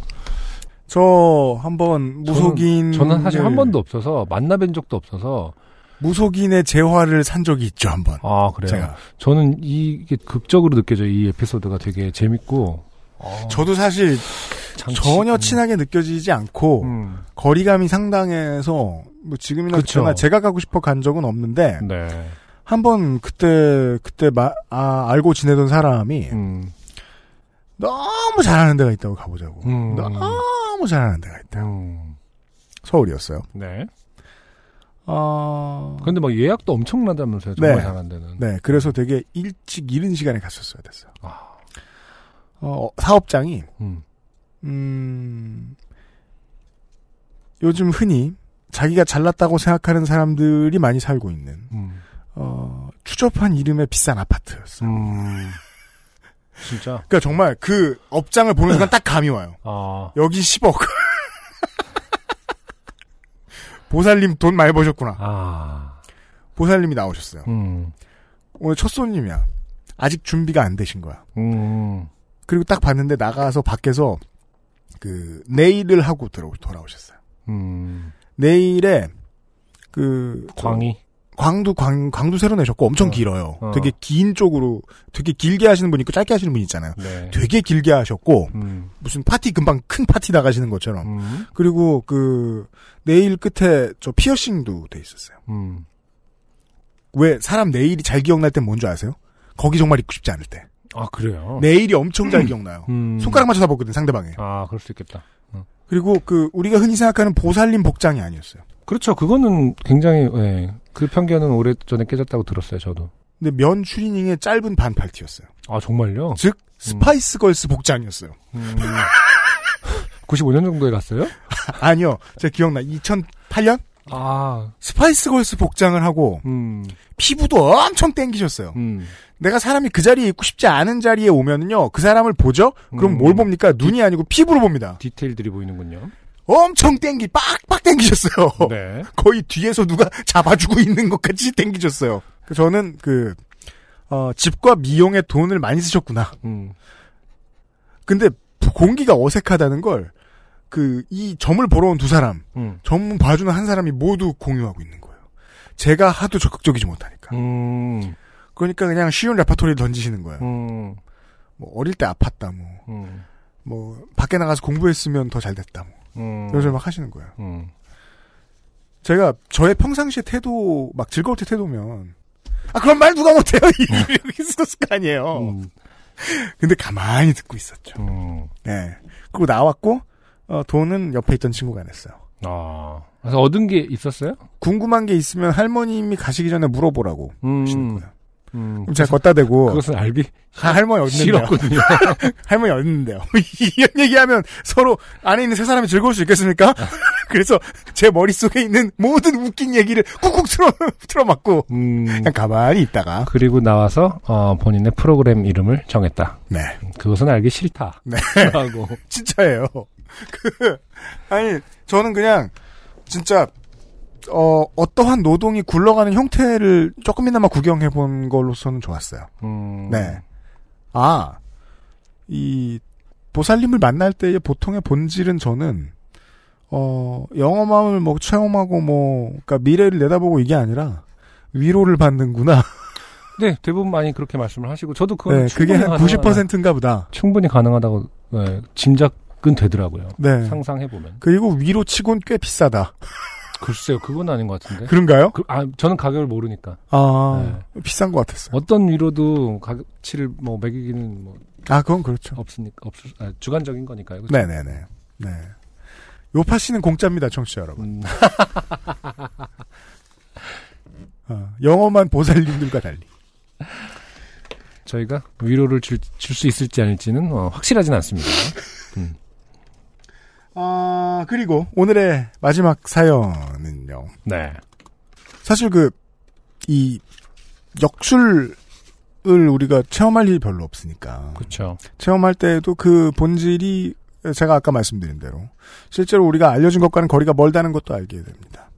저 한번 무속인 저는 사실 한 번도 없어서 만나뵌 적도 없어서 무속인의 재화를 산 적이 있죠. 한번. 아 그래요. 제가. 저는 이게 극적으로 느껴져. 이 에피소드가 되게 재밌고 저도 사실 전혀 친하게 느껴지지 않고 거리감이 상당해서 뭐 지금이나 그때나 제가 가고 싶어 간 적은 없는데 네. 한번 그때 알고 지내던 사람이 너무 잘하는 데가 있다고 가보자고. 너무 잘하는 데가 있다. 서울이었어요. 네. 근데 막 예약도 엄청나다면서요. 정말 네. 잘하는 데는. 네. 그래서 되게 일찍 이른 시간에 갔었어야 됐어요. 사업장이 요즘 흔히 자기가 잘났다고 생각하는 사람들이 많이 살고 있는 추접한 이름의 비싼 아파트였어요. 진짜. 그러니까 정말 그 업장을 보는 순간 딱 감이 와요. 아. 여기 10억. 보살님 돈 많이 버셨구나. 아. 보살님이 나오셨어요. 오늘 첫 손님이야. 아직 준비가 안 되신 거야. 그리고 딱 봤는데 나가서 밖에서 그 네일을 하고 돌아오셨어요. 네일에 그 광이 광도 새로 내셨고 엄청 길어요. 되게 긴 쪽으로 되게 길게 하시는 분 있고 짧게 하시는 분 있잖아요. 네. 되게 길게 하셨고 무슨 파티 금방 큰 파티 나가시는 것처럼. 그리고 그 네일 끝에 저 피어싱도 돼 있었어요. 왜 사람 네일이 잘 기억날 땐 뭔 줄 아세요? 거기 정말 입고 싶지 않을 때. 아 그래요? 네일이 엄청 잘 기억나요. 손가락 맞춰서 벗거든 상대방에. 아 그럴 수 있겠다. 그리고 그 우리가 흔히 생각하는 보살님 복장이 아니었어요. 그렇죠. 그거는 굉장히 예. 그 편견은 오래전에 깨졌다고 들었어요. 저도. 근데 면 추리닝의 짧은 반팔티였어요. 아 정말요? 즉 스파이스 걸스 복장이었어요. 95년 정도에 갔어요? 아니요. 제가 기억나. 2008년? 아 스파이스 걸스 복장을 하고 피부도 엄청 땡기셨어요. 내가 사람이 그 자리에 있고 싶지 않은 자리에 오면은요 그 사람을 보죠. 그럼 뭘 봅니까? 눈이 아니고 피부로 봅니다. 디테일들이 보이는군요. 엄청 빡빡 땡기셨어요. 네. 거의 뒤에서 누가 잡아주고 있는 것까지 땡기셨어요. 저는 그 집과 미용에 돈을 많이 쓰셨구나. 근데 공기가 어색하다는 걸 그 이 점을 보러 온 두 사람, 점 봐주는 한 사람이 모두 공유하고 있는 거예요. 제가 하도 적극적이지 못하니까. 그러니까 그냥 쉬운 레퍼토리를 던지시는 거예요. 뭐 어릴 때 아팠다 뭐 밖에 나가서 공부했으면 더 잘 됐다 이러저러 막 하시는 거예요. 제가 저의 평상시의 태도 막 즐거울 때 태도면 아 그런 말 누가 못해요 이렇게 썼을 거 아니에요. 근데 가만히 듣고 있었죠. 네. 그리고 나왔고 돈은 옆에 있던 친구가 냈어요. 아, 그래서 얻은 게 있었어요? 궁금한 게 있으면 할머님이 가시기 전에 물어보라고 하시는 거예요. 그럼 제가 걷다 대고 그것은 알비? 할머니 어딨는데요? 싫었거든요. 할머니 어딨는데요? 이런 얘기하면 서로 안에 있는 세 사람이 즐거울 수 있겠습니까? 그래서 제 머릿속에 있는 모든 웃긴 얘기를 꾹꾹 틀어맞고 그냥 가만히 있다가 그리고 나와서 본인의 프로그램 이름을 정했다. 네. 그것은 알기 싫다. 네. 하고. 진짜예요. 아니 저는 그냥 진짜 어떠한 노동이 굴러가는 형태를 조금이나마 구경해본 걸로서는 좋았어요. 네. 아, 이 보살님을 만날 때의 보통의 본질은 저는 영험함을 뭐 체험하고 그러니까 미래를 내다보고 이게 아니라 위로를 받는구나. 네, 대부분 많이 그렇게 말씀을 하시고 저도 그건 네, 그게 한 90%인가 보다. 충분히 가능하다고 네, 짐작은 되더라고요. 네. 상상해보면. 그리고 위로 치곤 꽤 비싸다. 글쎄요, 그건 아닌 것 같은데. 그런가요? 저는 가격을 모르니까. 아, 네. 비싼 것 같았어요. 어떤 위로도 가격치를 매기기는 그건 그렇죠. 없으니까, 주관적인 거니까요. 그렇죠? 네네네. 네. 요파 씨는 공짜입니다, 청취자 여러분. 영험한 보살님들과 달리. 저희가 위로를 줄 수 있을지 아닐지는 확실하진 않습니다. 아, 그리고 오늘의 마지막 사연은요. 네. 사실 이 역술을 우리가 체험할 일이 별로 없으니까. 그렇죠. 체험할 때에도 그 본질이 제가 아까 말씀드린 대로 실제로 우리가 알려준 것과는 거리가 멀다는 것도 알게 됩니다.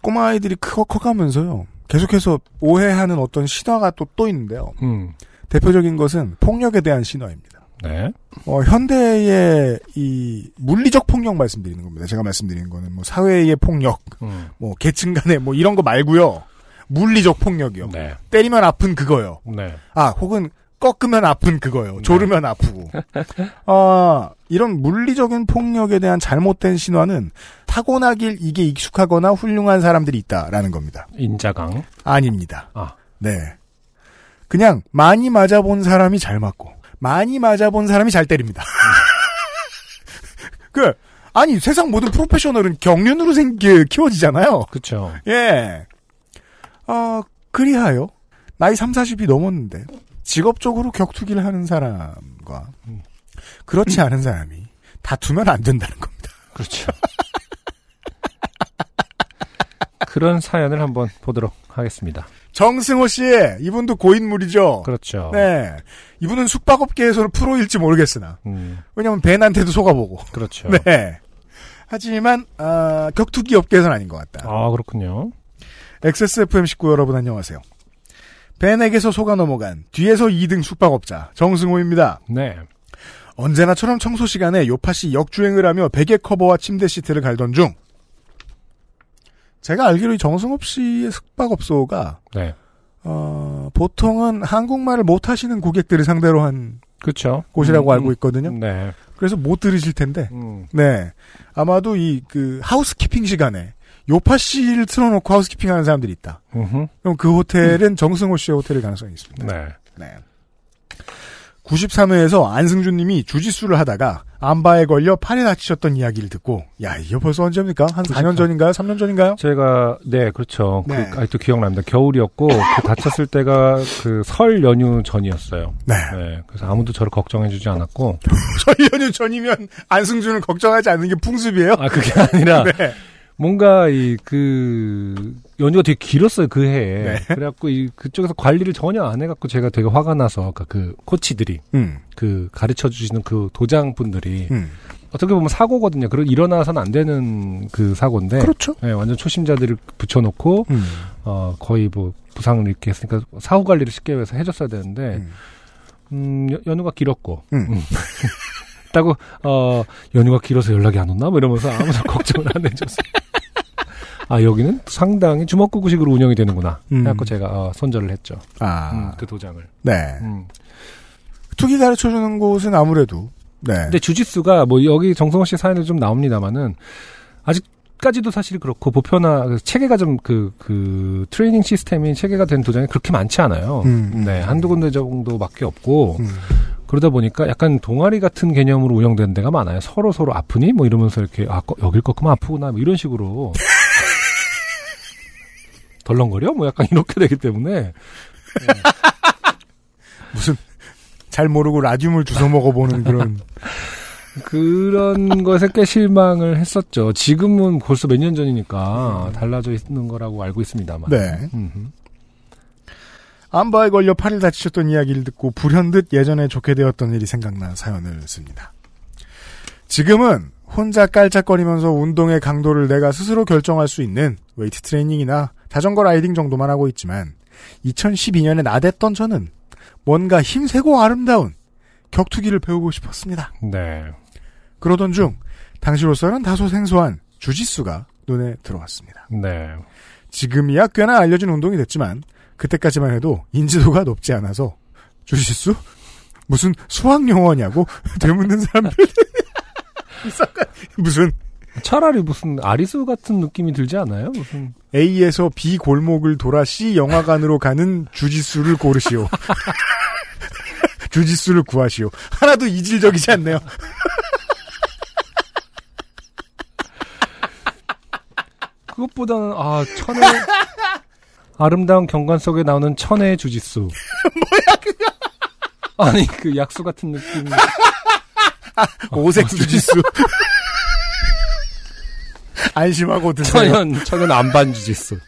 꼬마아이들이 커가면서요. 계속해서 오해하는 어떤 신화가 또 있는데요. 대표적인 것은 폭력에 대한 신화입니다. 네. 현대의 이 물리적 폭력 말씀드리는 겁니다. 제가 말씀드리는 거는 사회의 폭력, 계층 간의 이런 거 말고요. 물리적 폭력이요. 네. 때리면 아픈 그거요. 네. 아, 혹은 꺾으면 아픈 그거요. 네. 조르면 아프고. 이런 물리적인 폭력에 대한 잘못된 신화는 타고나길 이게 익숙하거나 훌륭한 사람들이 있다라는 겁니다. 인자강? 아닙니다. 아. 네. 그냥 많이 맞아본 사람이 잘 맞고. 많이 맞아본 사람이 잘 때립니다. 아니 세상 모든 프로페셔널은 경륜으로 키워지잖아요. 그렇죠. 예. 그리하여 나이 30, 40이 넘었는데 직업적으로 격투기를 하는 사람과 그렇지 않은 사람이 다투면 안 된다는 겁니다. 그렇죠. 그런 사연을 한번 보도록 하겠습니다. 정승호 씨, 이분도 고인물이죠. 그렇죠. 네, 이분은 숙박업계에서는 프로일지 모르겠으나 왜냐하면 벤한테도 속아보고. 그렇죠. 네. 하지만 격투기 업계에서는 아닌 것 같다. 아, 그렇군요. XSFM 식구 여러분 안녕하세요. 벤에게서 속아 넘어간 뒤에서 2등 숙박업자 정승호입니다. 네. 언제나처럼 청소 시간에 요파시 역주행을 하며 베개 커버와 침대 시트를 갈던 중 제가 알기로 이 정승업 씨의 숙박업소가 네. 보통은 한국말을 못하시는 고객들을 상대로 한 그쵸. 곳이라고 알고 있거든요. 네. 그래서 못 들으실 텐데 네 아마도 이 그 하우스키핑 시간에 요파씨를 틀어놓고 하우스키핑하는 사람들이 있다. 음흠. 그럼 그 호텔은 정승호 씨의 호텔일 가능성이 있습니다. 네. 네. 93회에서 안승준 님이 주짓수를 하다가 암바에 걸려 팔에 다치셨던 이야기를 듣고 야 이게 벌써 언제입니까? 한 4년 전인가요? 3년 전인가요? 제가 네 그렇죠. 네. 그, 아직도 기억납니다. 겨울이었고 그 다쳤을 때가 그 설 연휴 전이었어요. 네. 네. 그래서 아무도 저를 걱정해주지 않았고 설 연휴 전이면 안승준을 걱정하지 않는 게 풍습이에요? 아 그게 아니라 네. 뭔가 이 그 연휴가 되게 길었어요 그 해에. 네. 그래갖고 이 그쪽에서 관리를 전혀 안 해갖고 제가 되게 화가 나서 아까 그 코치들이 그 가르쳐 주시는 그 도장 분들이 어떻게 보면 사고거든요. 그런 일어나서는 안 되는 그 사고인데. 그렇죠. 네, 완전 초심자들을 붙여놓고 거의 뭐 부상을 이렇게 했으니까 사후 관리를 쉽게 해서 해줬어야 되는데 연휴가 길었고. 다고 연휴가 길어서 연락이 안 온나? 뭐 이러면서 아무도 걱정을 안 해줬어요. 아 여기는 상당히 주먹구구식으로 운영이 되는구나. 그래서 제가 손절을 했죠. 아. 그 도장을. 네. 투기 가르쳐주는 곳은 아무래도. 네. 근데 주짓수가 뭐 여기 정성호 씨 사연에 좀 나옵니다만은 아직까지도 사실 그렇고 보편화 체계가 좀 그 트레이닝 시스템이 체계가 된 도장이 그렇게 많지 않아요. 네 한두 군데 정도밖에 없고. 그러다 보니까 약간 동아리 같은 개념으로 운영되는 데가 많아요. 서로 아프니? 뭐 이러면서 이렇게, 아, 여길 거 그만 아프구나. 뭐 이런 식으로. 덜렁거려? 뭐 약간 이렇게 되기 때문에. 네. 무슨, 잘 모르고 라듐을 주워 먹어보는 그런. 그런 것에 꽤 실망을 했었죠. 지금은 벌써 몇 년 전이니까 달라져 있는 거라고 알고 있습니다만. 네. 암바에 걸려 팔을 다치셨던 이야기를 듣고 불현듯 예전에 좋게 되었던 일이 생각난 사연을 씁니다. 지금은 혼자 깔짝거리면서 운동의 강도를 내가 스스로 결정할 수 있는 웨이트 트레이닝이나 자전거 라이딩 정도만 하고 있지만 2012년에 나댔던 저는 뭔가 힘세고 아름다운 격투기를 배우고 싶었습니다. 네. 그러던 중 당시로서는 다소 생소한 주짓수가 눈에 들어왔습니다. 네. 지금이야 꽤나 알려진 운동이 됐지만 그때까지만 해도 인지도가 높지 않아서 주짓수? 무슨 수학용어냐고 되묻는 사람들 무슨 차라리 무슨 아리수 같은 느낌이 들지 않아요? 무슨 A에서 B 골목을 돌아 C 영화관으로 가는 주짓수를 고르시오. 주짓수를 구하시오. 하나도 이질적이지 않네요. 그것보다는 천에 아름다운 경관 속에 나오는 천혜의 주짓수. 뭐야 그거? 아니 그 약수 같은 느낌. 오색 주짓수. 안심하고 드세요. 천연 안반 주짓수.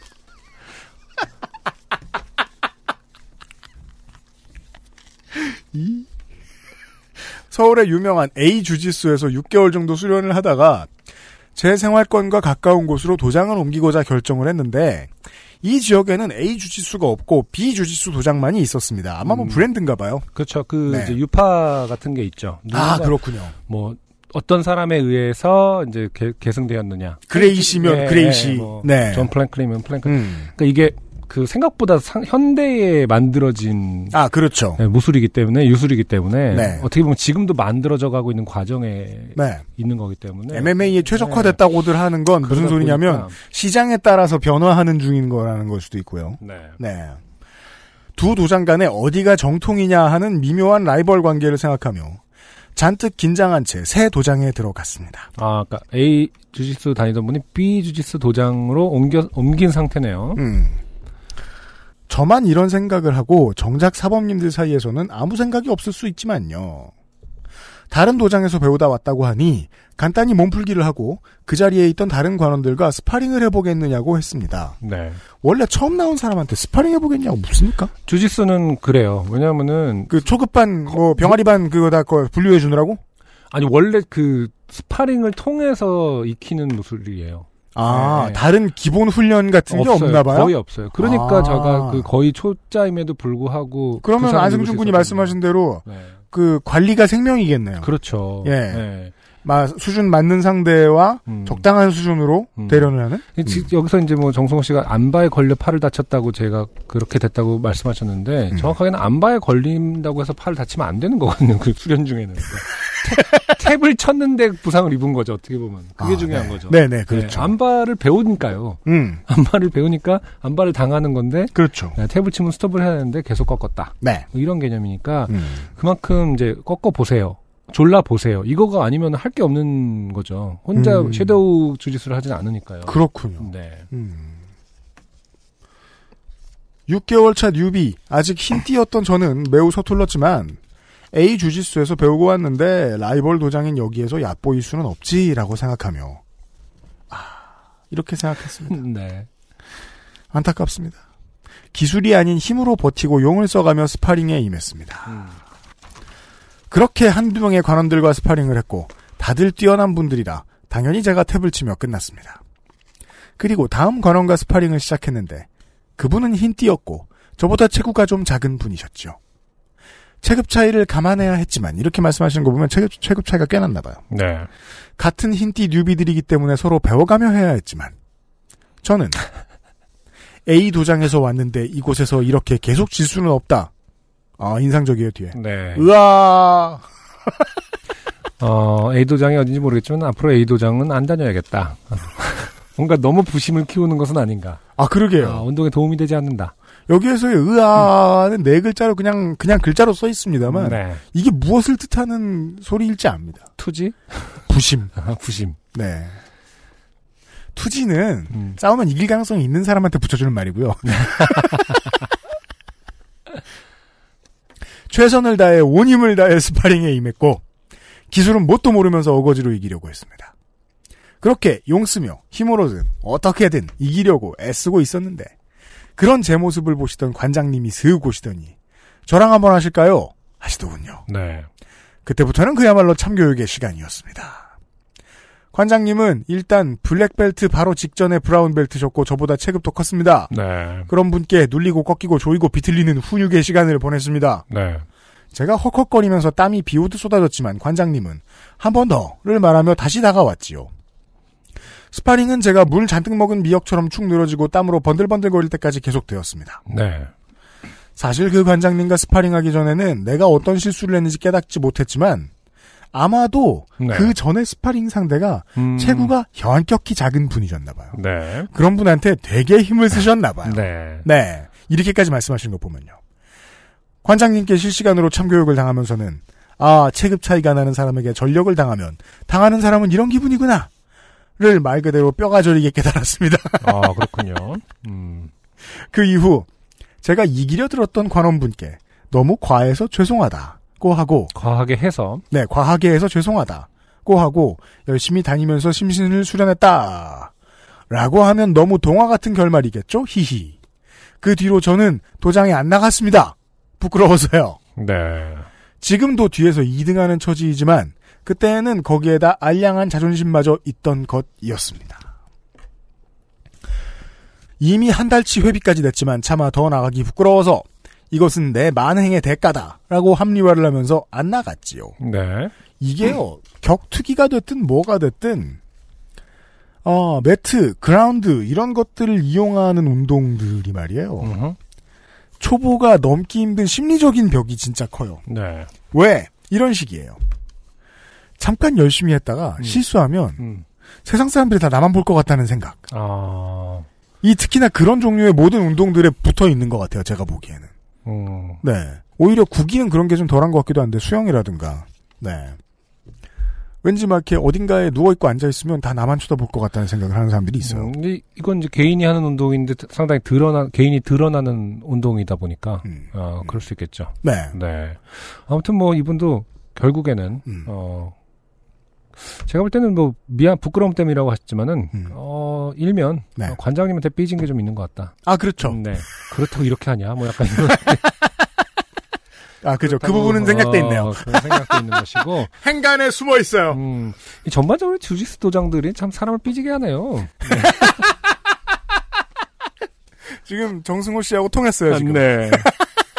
서울의 유명한 A 주짓수에서 6개월 정도 수련을 하다가 제 생활권과 가까운 곳으로 도장을 옮기고자 결정을 했는데 이 지역에는 A 주짓수가 없고 B 주짓수 도장만이 있었습니다. 아마 뭐 브랜드인가 봐요. 그렇죠. 네. 이제 유파 같은 게 있죠. 아, 그렇군요. 뭐 어떤 사람에 의해서 이제 계승되었느냐. 그레이시면 네, 그레이시. 네. 뭐 네. 존 플랭클이면 플랭클. 그러니까 이게 그 생각보다 현대에 만들어진 아 그렇죠 네, 무술이기 때문에 유술이기 때문에 네. 어떻게 보면 지금도 만들어져가고 있는 과정에 네. 있는 거기 때문에 MMA에 최적화됐다고들 하는 건 무슨 소리냐면 보니까. 시장에 따라서 변화하는 중인 거라는 걸 수도 있고요. 네. 네. 두 도장 간에 어디가 정통이냐 하는 미묘한 라이벌 관계를 생각하며 잔뜩 긴장한 채 새 도장에 들어갔습니다. 아, 그러니까 A 주짓수 다니던 분이 B 주짓수 도장으로 옮긴 상태네요. 저만 이런 생각을 하고 정작 사범님들 사이에서는 아무 생각이 없을 수 있지만요. 다른 도장에서 배우다 왔다고 하니 간단히 몸풀기를 하고 그 자리에 있던 다른 관원들과 스파링을 해보겠느냐고 했습니다. 네. 원래 처음 나온 사람한테 스파링 해보겠냐고 묻습니까? 주짓수는 그래요. 왜냐면은 그 초급반 뭐 병아리반 그거 다 분류해 주느라고? 아니 원래 그 스파링을 통해서 익히는 무술이에요. 아, 네. 다른 기본 훈련 같은 없어요. 게 없나 봐요? 거의 없어요. 그러니까 제가 그 거의 초짜임에도 불구하고. 그러면 안승준 군이 말씀하신 대로 네. 그 관리가 생명이겠네요. 그렇죠. 예. 네. 수준 맞는 상대와 적당한 수준으로 대련을 하는? 여기서 이제 뭐 정승호 씨가 안바에 걸려 팔을 다쳤다고 제가 그렇게 됐다고 말씀하셨는데 정확하게는 안바에 걸린다고 해서 팔을 다치면 안 되는 거거든요. 그 수련 중에는. 탭을 쳤는데 부상을 입은 거죠. 어떻게 보면. 그게 중요한 네. 거죠. 네네. 그렇죠. 네, 안바를 배우니까요. 안바를 배우니까 안바를 당하는 건데. 그렇죠. 네, 탭을 치면 스톱을 해야 되는데 계속 꺾었다. 네. 뭐 이런 개념이니까 그만큼 이제 꺾어보세요. 졸라보세요. 이거가 아니면 할 게 없는 거죠. 혼자 섀도우 주짓수를 하진 않으니까요. 그렇군요. 네. 6개월 차 뉴비, 아직 흰띠였던 저는 매우 서툴렀지만 A 주짓수에서 배우고 왔는데 라이벌 도장인 여기에서 얕보일 수는 없지라고 생각하며 이렇게 생각했습니다. 네. 안타깝습니다. 기술이 아닌 힘으로 버티고 용을 써가며 스파링에 임했습니다. 그렇게 한두 명의 관원들과 스파링을 했고 다들 뛰어난 분들이라 당연히 제가 탭을 치며 끝났습니다. 그리고 다음 관원과 스파링을 시작했는데 그분은 흰띠였고 저보다 체구가 좀 작은 분이셨죠. 체급 차이를 감안해야 했지만 이렇게 말씀하시는 거 보면 체급 차이가 꽤 났나 봐요. 네. 같은 흰띠 뉴비들이기 때문에 서로 배워가며 해야 했지만 저는 A 도장에서 왔는데 이곳에서 이렇게 계속 질 수는 없다. 인상적이에요, 뒤에. 네. 으아! A도장이 어딘지 모르겠지만, 앞으로 A도장은 안 다녀야겠다. 뭔가 너무 부심을 키우는 것은 아닌가. 아, 그러게요. 운동에 도움이 되지 않는다. 여기에서의 으아는 네 글자로 그냥 글자로 써 있습니다만, 네. 이게 무엇을 뜻하는 소리일지 압니다. 투지? 부심. 부심. 네. 투지는 싸우면 이길 가능성이 있는 사람한테 붙여주는 말이고요. 최선을 다해 온 힘을 다해 스파링에 임했고 기술은 뭣도 모르면서 어거지로 이기려고 했습니다. 그렇게 용쓰며 힘으로든 어떻게든 이기려고 애쓰고 있었는데 그런 제 모습을 보시던 관장님이 슥 오시더니 저랑 한번 하실까요? 하시더군요. 네. 그때부터는 그야말로 참교육의 시간이었습니다. 관장님은 일단 블랙벨트 바로 직전에 브라운벨트셨고 저보다 체급도 컸습니다. 네. 그런 분께 눌리고 꺾이고 조이고 비틀리는 훈육의 시간을 보냈습니다. 네. 제가 헉헉거리면서 땀이 비오듯 쏟아졌지만 관장님은 한 번 더를 말하며 다시 다가왔지요. 스파링은 제가 물 잔뜩 먹은 미역처럼 축 늘어지고 땀으로 번들번들거릴 때까지 계속되었습니다. 네. 사실 그 관장님과 스파링하기 전에는 내가 어떤 실수를 했는지 깨닫지 못했지만 아마도 네. 그 전에 스파링 상대가 체구가 현격히 작은 분이셨나 봐요. 네. 그런 분한테 되게 힘을 쓰셨나 봐요. 네. 네. 이렇게까지 말씀하시는 거 보면요. 관장님께 실시간으로 참교육을 당하면서는 체급 차이가 나는 사람에게 전력을 당하면 당하는 사람은 이런 기분이구나 를 말 그대로 뼈가 저리게 깨달았습니다. 아, 그렇군요. 그 이후 제가 이기려 들었던 관원분께 너무 과해서 죄송하다 하고 과하게 해서 죄송하다고 하고 열심히 다니면서 심신을 수련했다 라고 하면 너무 동화 같은 결말이겠죠? 히히. 그 뒤로 저는 도장에 안 나갔습니다. 부끄러워서요. 네. 지금도 뒤에서 2등하는 처지이지만 그때는 거기에다 알량한 자존심마저 있던 것이었습니다. 이미 한 달치 회비까지 냈지만 차마 더 나가기 부끄러워서 이것은 내 만행의 대가다라고 합리화를 하면서 안 나갔지요. 네. 이게요. 격투기가 됐든 뭐가 됐든 매트, 그라운드 이런 것들을 이용하는 운동들이 말이에요. 초보가 넘기 힘든 심리적인 벽이 진짜 커요. 네. 왜? 이런 식이에요. 잠깐 열심히 했다가 실수하면 세상 사람들이 다 나만 볼 것 같다는 생각. 이 특히나 그런 종류의 모든 운동들에 붙어 있는 것 같아요. 제가 보기에는. 네. 오히려 구기는 그런 게 좀 덜한 것 같기도 한데, 수영이라든가. 네. 왠지 막 이렇게 어딘가에 누워있고 앉아있으면 다 나만 쳐다볼 것 같다는 생각을 하는 사람들이 있어요. 근데 이건 이제 개인이 하는 운동인데 상당히 개인이 드러나는 운동이다 보니까, 그럴 수 있겠죠. 네. 네. 아무튼 뭐 이분도 결국에는 제가 볼 때는 뭐 미안 부끄러움 때문이라고 하셨지만은 일면 네. 관장님한테 삐진 게 좀 있는 것 같다. 아 그렇죠. 네. 그렇다고 이렇게 하냐? 뭐 약간 이런. 아 그죠. 그 부분은 생각돼 있네요. 생각돼 있는 것이고. 행간에 숨어 있어요. 이 전반적으로 주짓수 도장들이 참 사람을 삐지게 하네요. 네. 지금 정승호 씨하고 통했어요 지금. 네.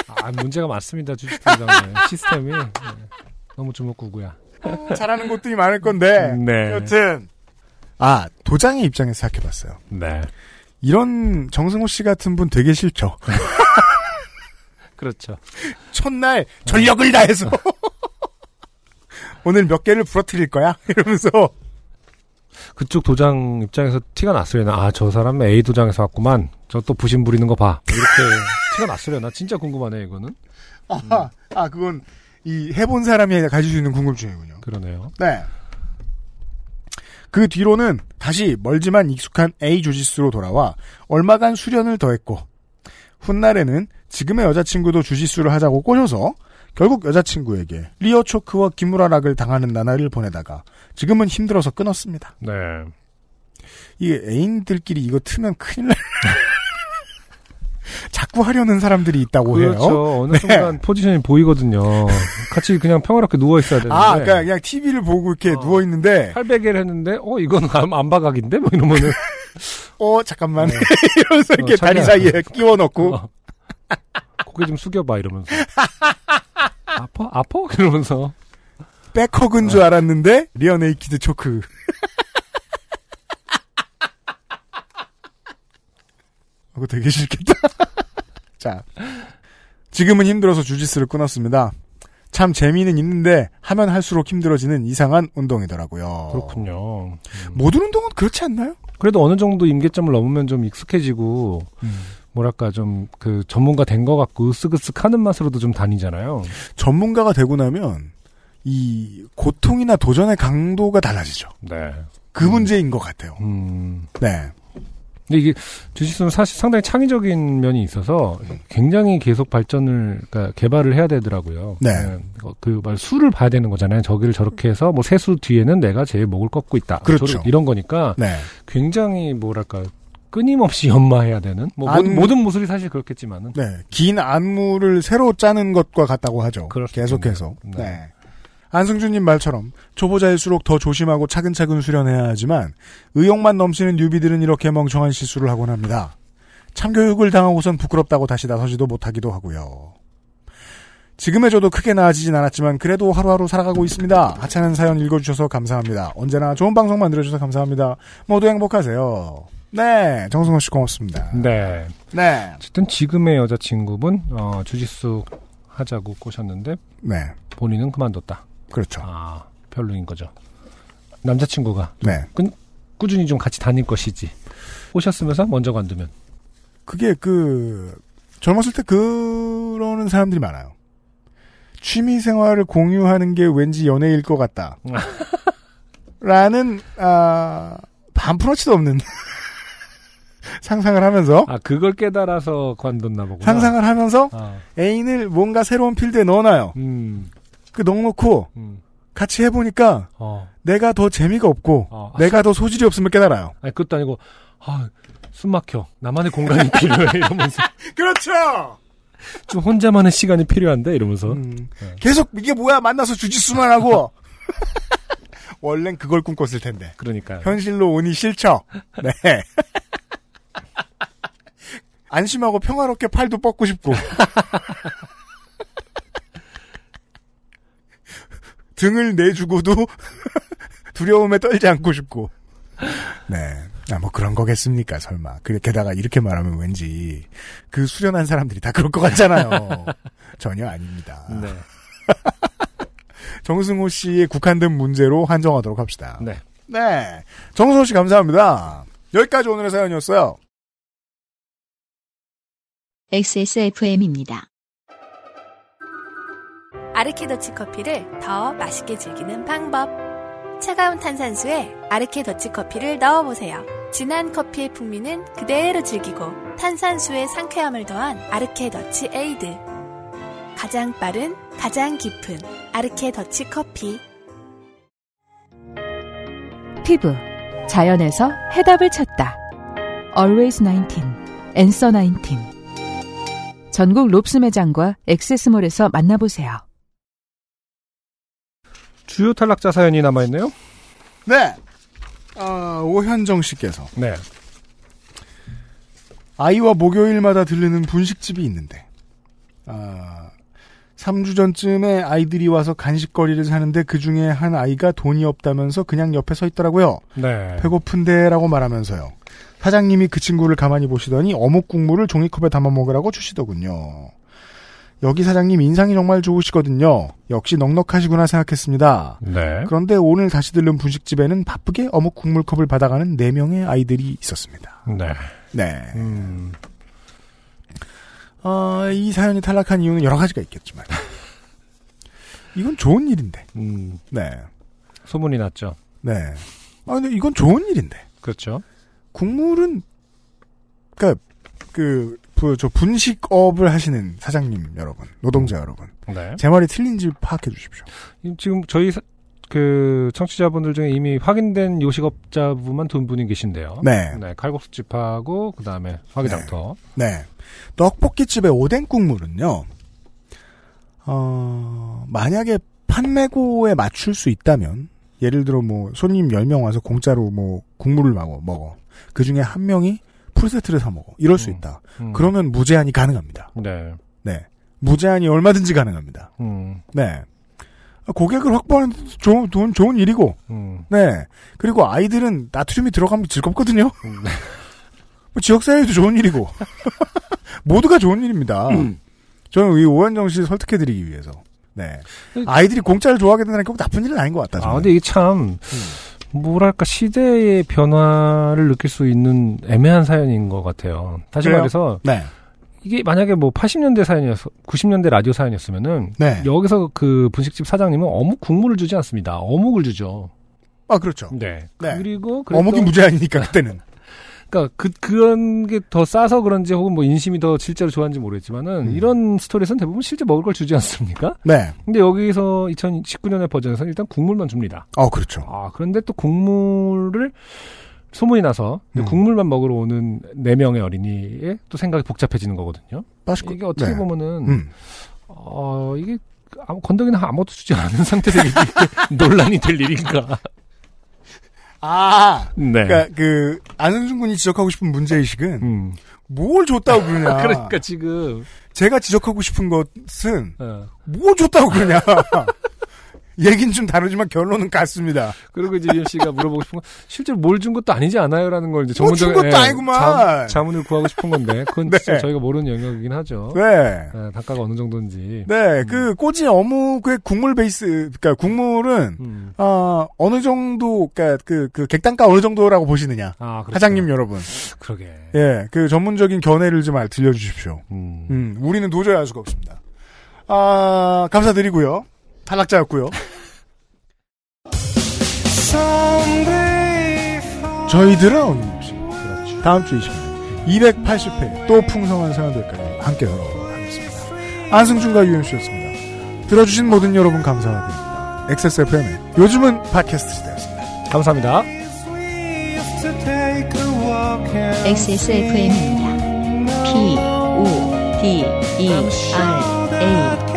아 문제가 많습니다 주짓수 도장은 시스템이 네. 너무 주먹구구야. 잘하는 곳들이 많을 건데. 네. 여튼. 아, 도장의 입장에서 생각해봤어요. 네. 이런 정승호 씨 같은 분 되게 싫죠. 그렇죠. 첫날 전력을 다해서. 오늘 몇 개를 부러뜨릴 거야? 이러면서. 그쪽 도장 입장에서 티가 났으려나. 아, 저 사람 A 도장에서 왔구만. 저 또 부심 부리는 거 봐. 이렇게 티가 났으려나. 진짜 궁금하네, 이거는. 아, 그건. 이 해본 사람이 가질 수 있는 궁금증이군요. 그러네요. 네. 그 뒤로는 다시 멀지만 익숙한 A 주짓수로 돌아와 얼마간 수련을 더했고 훗날에는 지금의 여자친구도 주짓수를 하자고 꼬셔서 결국 여자친구에게 리어초크와 기무라락을 당하는 나날을 보내다가 지금은 힘들어서 끊었습니다. 네. 이게 애인들끼리 이거 틀면 큰일 나. 자꾸 하려는 사람들이 있다고 그렇죠. 해요. 그렇죠. 어느 순간 네. 포지션이 보이거든요. 같이 그냥 평화롭게 누워있어야 되는데. 아, 그냥 TV를 보고 이렇게 누워있는데. 팔베개를 했는데, 이건 안바각인데? 뭐 이러면은. 잠깐만. 네. 이러면서 이렇게 다리 사이에 끼워 넣고. 고개 좀 숙여봐, 이러면서. 아파? 아파? 이러면서. 백허그인 줄 알았는데, 리어네이키드 초크. 그거 되게 싫겠다. 자, 지금은 힘들어서 주짓수를 끊었습니다. 참 재미는 있는데 하면 할수록 힘들어지는 이상한 운동이더라고요. 그렇군요. 모든 운동은 그렇지 않나요? 그래도 어느 정도 임계점을 넘으면 좀 익숙해지고 뭐랄까 좀 그 전문가 된 것 같고 으쓱으쓱하는 맛으로도 좀 다니잖아요. 전문가가 되고 나면 이 고통이나 도전의 강도가 달라지죠. 네. 그 문제인 것 같아요. 네. 근데 이게 주짓수는 사실 상당히 창의적인 면이 있어서 굉장히 계속 발전을 개발을 해야 되더라고요. 네. 그 말 수를 봐야 되는 거잖아요. 저기를 저렇게 해서 뭐 세수 뒤에는 내가 제일 목을 꺾고 있다. 그렇죠. 이런 거니까 네. 굉장히 뭐랄까 끊임없이 연마해야 되는 뭐 모든 무술이 사실 그렇겠지만은 네. 긴 안무를 새로 짜는 것과 같다고 하죠. 계속해서. 네. 네. 안승준님 말처럼 초보자일수록 더 조심하고 차근차근 수련해야 하지만 의욕만 넘치는 뉴비들은 이렇게 멍청한 실수를 하곤 합니다. 참교육을 당하고선 부끄럽다고 다시 나서지도 못하기도 하고요. 지금의 저도 크게 나아지진 않았지만 그래도 하루하루 살아가고 있습니다. 하찮은 사연 읽어주셔서 감사합니다. 언제나 좋은 방송 만들어주셔서 감사합니다. 모두 행복하세요. 네, 정승호 씨 고맙습니다. 네. 네. 어쨌든 지금의 여자친구분 주짓수 하자고 꼬셨는데 네. 본인은 그만뒀다. 그렇죠. 아, 별로인 거죠. 남자친구가 네. 꾸준히 좀 같이 다닐 것이지. 오셨으면서 먼저 관두면. 그게 젊었을 때 그러는 사람들이 많아요. 취미생활을 공유하는 게 왠지 연애일 것 같다. 라는 반프러치도 없는 상상을 하면서. 아, 그걸 깨달아서 관뒀나 보구나. 상상을 하면서 애인을 뭔가 새로운 필드에 넣어놔요. 넣어놓고 같이 해보니까 내가 더 재미가 없고 내가 더 소질이 없음을 깨달아요. 아니 그것도 아니고 숨 막혀. 나만의 공간이 필요해 이러면서. 그렇죠. 좀 혼자만의 시간이 필요한데 이러면서. 계속 이게 뭐야 만나서 주짓수만 하고. 원래는 그걸 꿈꿨을 텐데. 그러니까요. 현실로 오니 싫죠. 네. 안심하고 평화롭게 팔도 뻗고 싶고. 등을 내주고도 두려움에 떨지 않고 싶고. 네. 뭐 그런 거겠습니까, 설마. 게다가 이렇게 말하면 왠지 그 수련한 사람들이 다 그럴 것 같잖아요. 전혀 아닙니다. 네. 정승호 씨의 국한된 문제로 한정하도록 합시다. 네. 네. 정승호 씨 감사합니다. 여기까지 오늘의 사연이었어요. XSFM입니다. 아르케 더치 커피를 더 맛있게 즐기는 방법. 차가운 탄산수에 아르케 더치 커피를 넣어보세요. 진한 커피의 풍미는 그대로 즐기고 탄산수의 상쾌함을 더한 아르케 더치 에이드. 가장 빠른, 가장 깊은 아르케 더치 커피. 피부, 자연에서 해답을 찾다. Always 19, 앤서나인틴. 전국 롭스 매장과 액세스몰에서 만나보세요. 주요 탈락자 사연이 남아있네요. 네. 오현정 씨께서. 네. 아이와 목요일마다 들르는 분식집이 있는데 3주 전쯤에 아이들이 와서 간식거리를 사는데 그중에 한 아이가 돈이 없다면서 그냥 옆에 서 있더라고요. 네. 배고픈데 라고 말하면서요. 사장님이 그 친구를 가만히 보시더니 어묵 국물을 종이컵에 담아 먹으라고 주시더군요. 여기 사장님 인상이 정말 좋으시거든요. 역시 넉넉하시구나 생각했습니다. 네. 그런데 오늘 다시 들른 분식집에는 바쁘게 어묵 국물컵을 받아가는 4명의 아이들이 있었습니다. 네. 네. 이 사연이 탈락한 이유는 여러 가지가 있겠지만. 이건 좋은 일인데. 네. 소문이 났죠. 네. 아, 근데 이건 좋은 일인데. 그렇죠. 국물은, 저 분식업을 하시는 사장님 여러분, 노동자 여러분. 네. 제 말이 틀린지 파악해 주십시오. 지금 저희 청취자분들 중에 이미 확인된 요식업자분만 두 분이 계신데요. 네. 네. 칼국수집하고, 그 다음에 화기장터. 네. 네. 떡볶이집의 오뎅 국물은요, 만약에 판매고에 맞출 수 있다면, 예를 들어 손님 10명 와서 공짜로 국물을 먹어. 그 중에 한 명이 풀세트를 사먹어. 이럴 수 있다. 그러면 무제한이 가능합니다. 네. 네. 무제한이 얼마든지 가능합니다. 네. 고객을 확보하는 좋은 일이고, 네. 그리고 아이들은 나트륨이 들어가면 즐겁거든요. 지역사회에도 좋은 일이고, 모두가 좋은 일입니다. 저는 이 오현정 씨 설득해드리기 위해서, 네. 아이들이 공짜를 좋아하게 된다는 게 꼭 나쁜 일은 아닌 것 같다. 저는. 근데 이게 참, 뭐랄까, 시대의 변화를 느낄 수 있는 애매한 사연인 것 같아요. 다시 그래요? 말해서, 네. 이게 만약에 80년대 사연이어서 90년대 라디오 사연이었으면은 네. 여기서 그 분식집 사장님은 어묵 국물을 주지 않습니다. 어묵을 주죠. 아 그렇죠. 네. 네. 그리고 어묵이 무제한이니까 그때는. 그러니까 그런 게 더 싸서 그런지 혹은 인심이 더 실제로 좋아하는지 모르겠지만은 이런 스토리에서는 대부분 실제 먹을 걸 주지 않습니까? 네. 근데 여기서 2019년의 버전에서는 일단 국물만 줍니다. 아 그렇죠. 아 그런데 또 국물을 소문이 나서 국물만 먹으러 오는 4명의 어린이의 또 생각이 복잡해지는 거거든요. 이게 어떻게 네. 보면은 이게 건더기는 아무것도 주지 않은 상태에서 논란이 될 일인가. 아, 네. 그러니까 안승준 군이 지적하고 싶은 문제의식은 뭘 줬다고 그러냐. 그러니까 지금 제가 지적하고 싶은 것은 뭘 줬다고 그러냐. 얘긴 좀 다르지만 결론은 같습니다. 그리고 이제 유 씨가 물어보고 싶은 건 실제로 뭘 준 것도 아니지 않아요라는 걸 이제 전문적인 것도 아니구만. 자문을 구하고 싶은 건데 그건 네. 진짜 저희가 모르는 영역이긴 하죠. 네. 네 단가가 어느 정도인지. 네, 꼬지 어묵의 국물 베이스, 그러니까 국물은 어느 정도, 그러니까 객단가 어느 정도라고 보시느냐. 아, 사장님 여러분. 그러게. 예, 네, 전문적인 견해를 좀 들려주십시오. 우리는 도저히 알 수가 없습니다. 아, 감사드리고요. 탈락자였고요. 저희들은 다음 주 이 시간에 280회 또 풍성한 사연들까지 함께 돌아오도록 하겠습니다. 안승준과 UMC였습니다. 들어주신 모든 여러분 감사드립니다. XSFM의 요즘은 팟캐스트 시대였습니다. 감사합니다. XSFM입니다. PODER A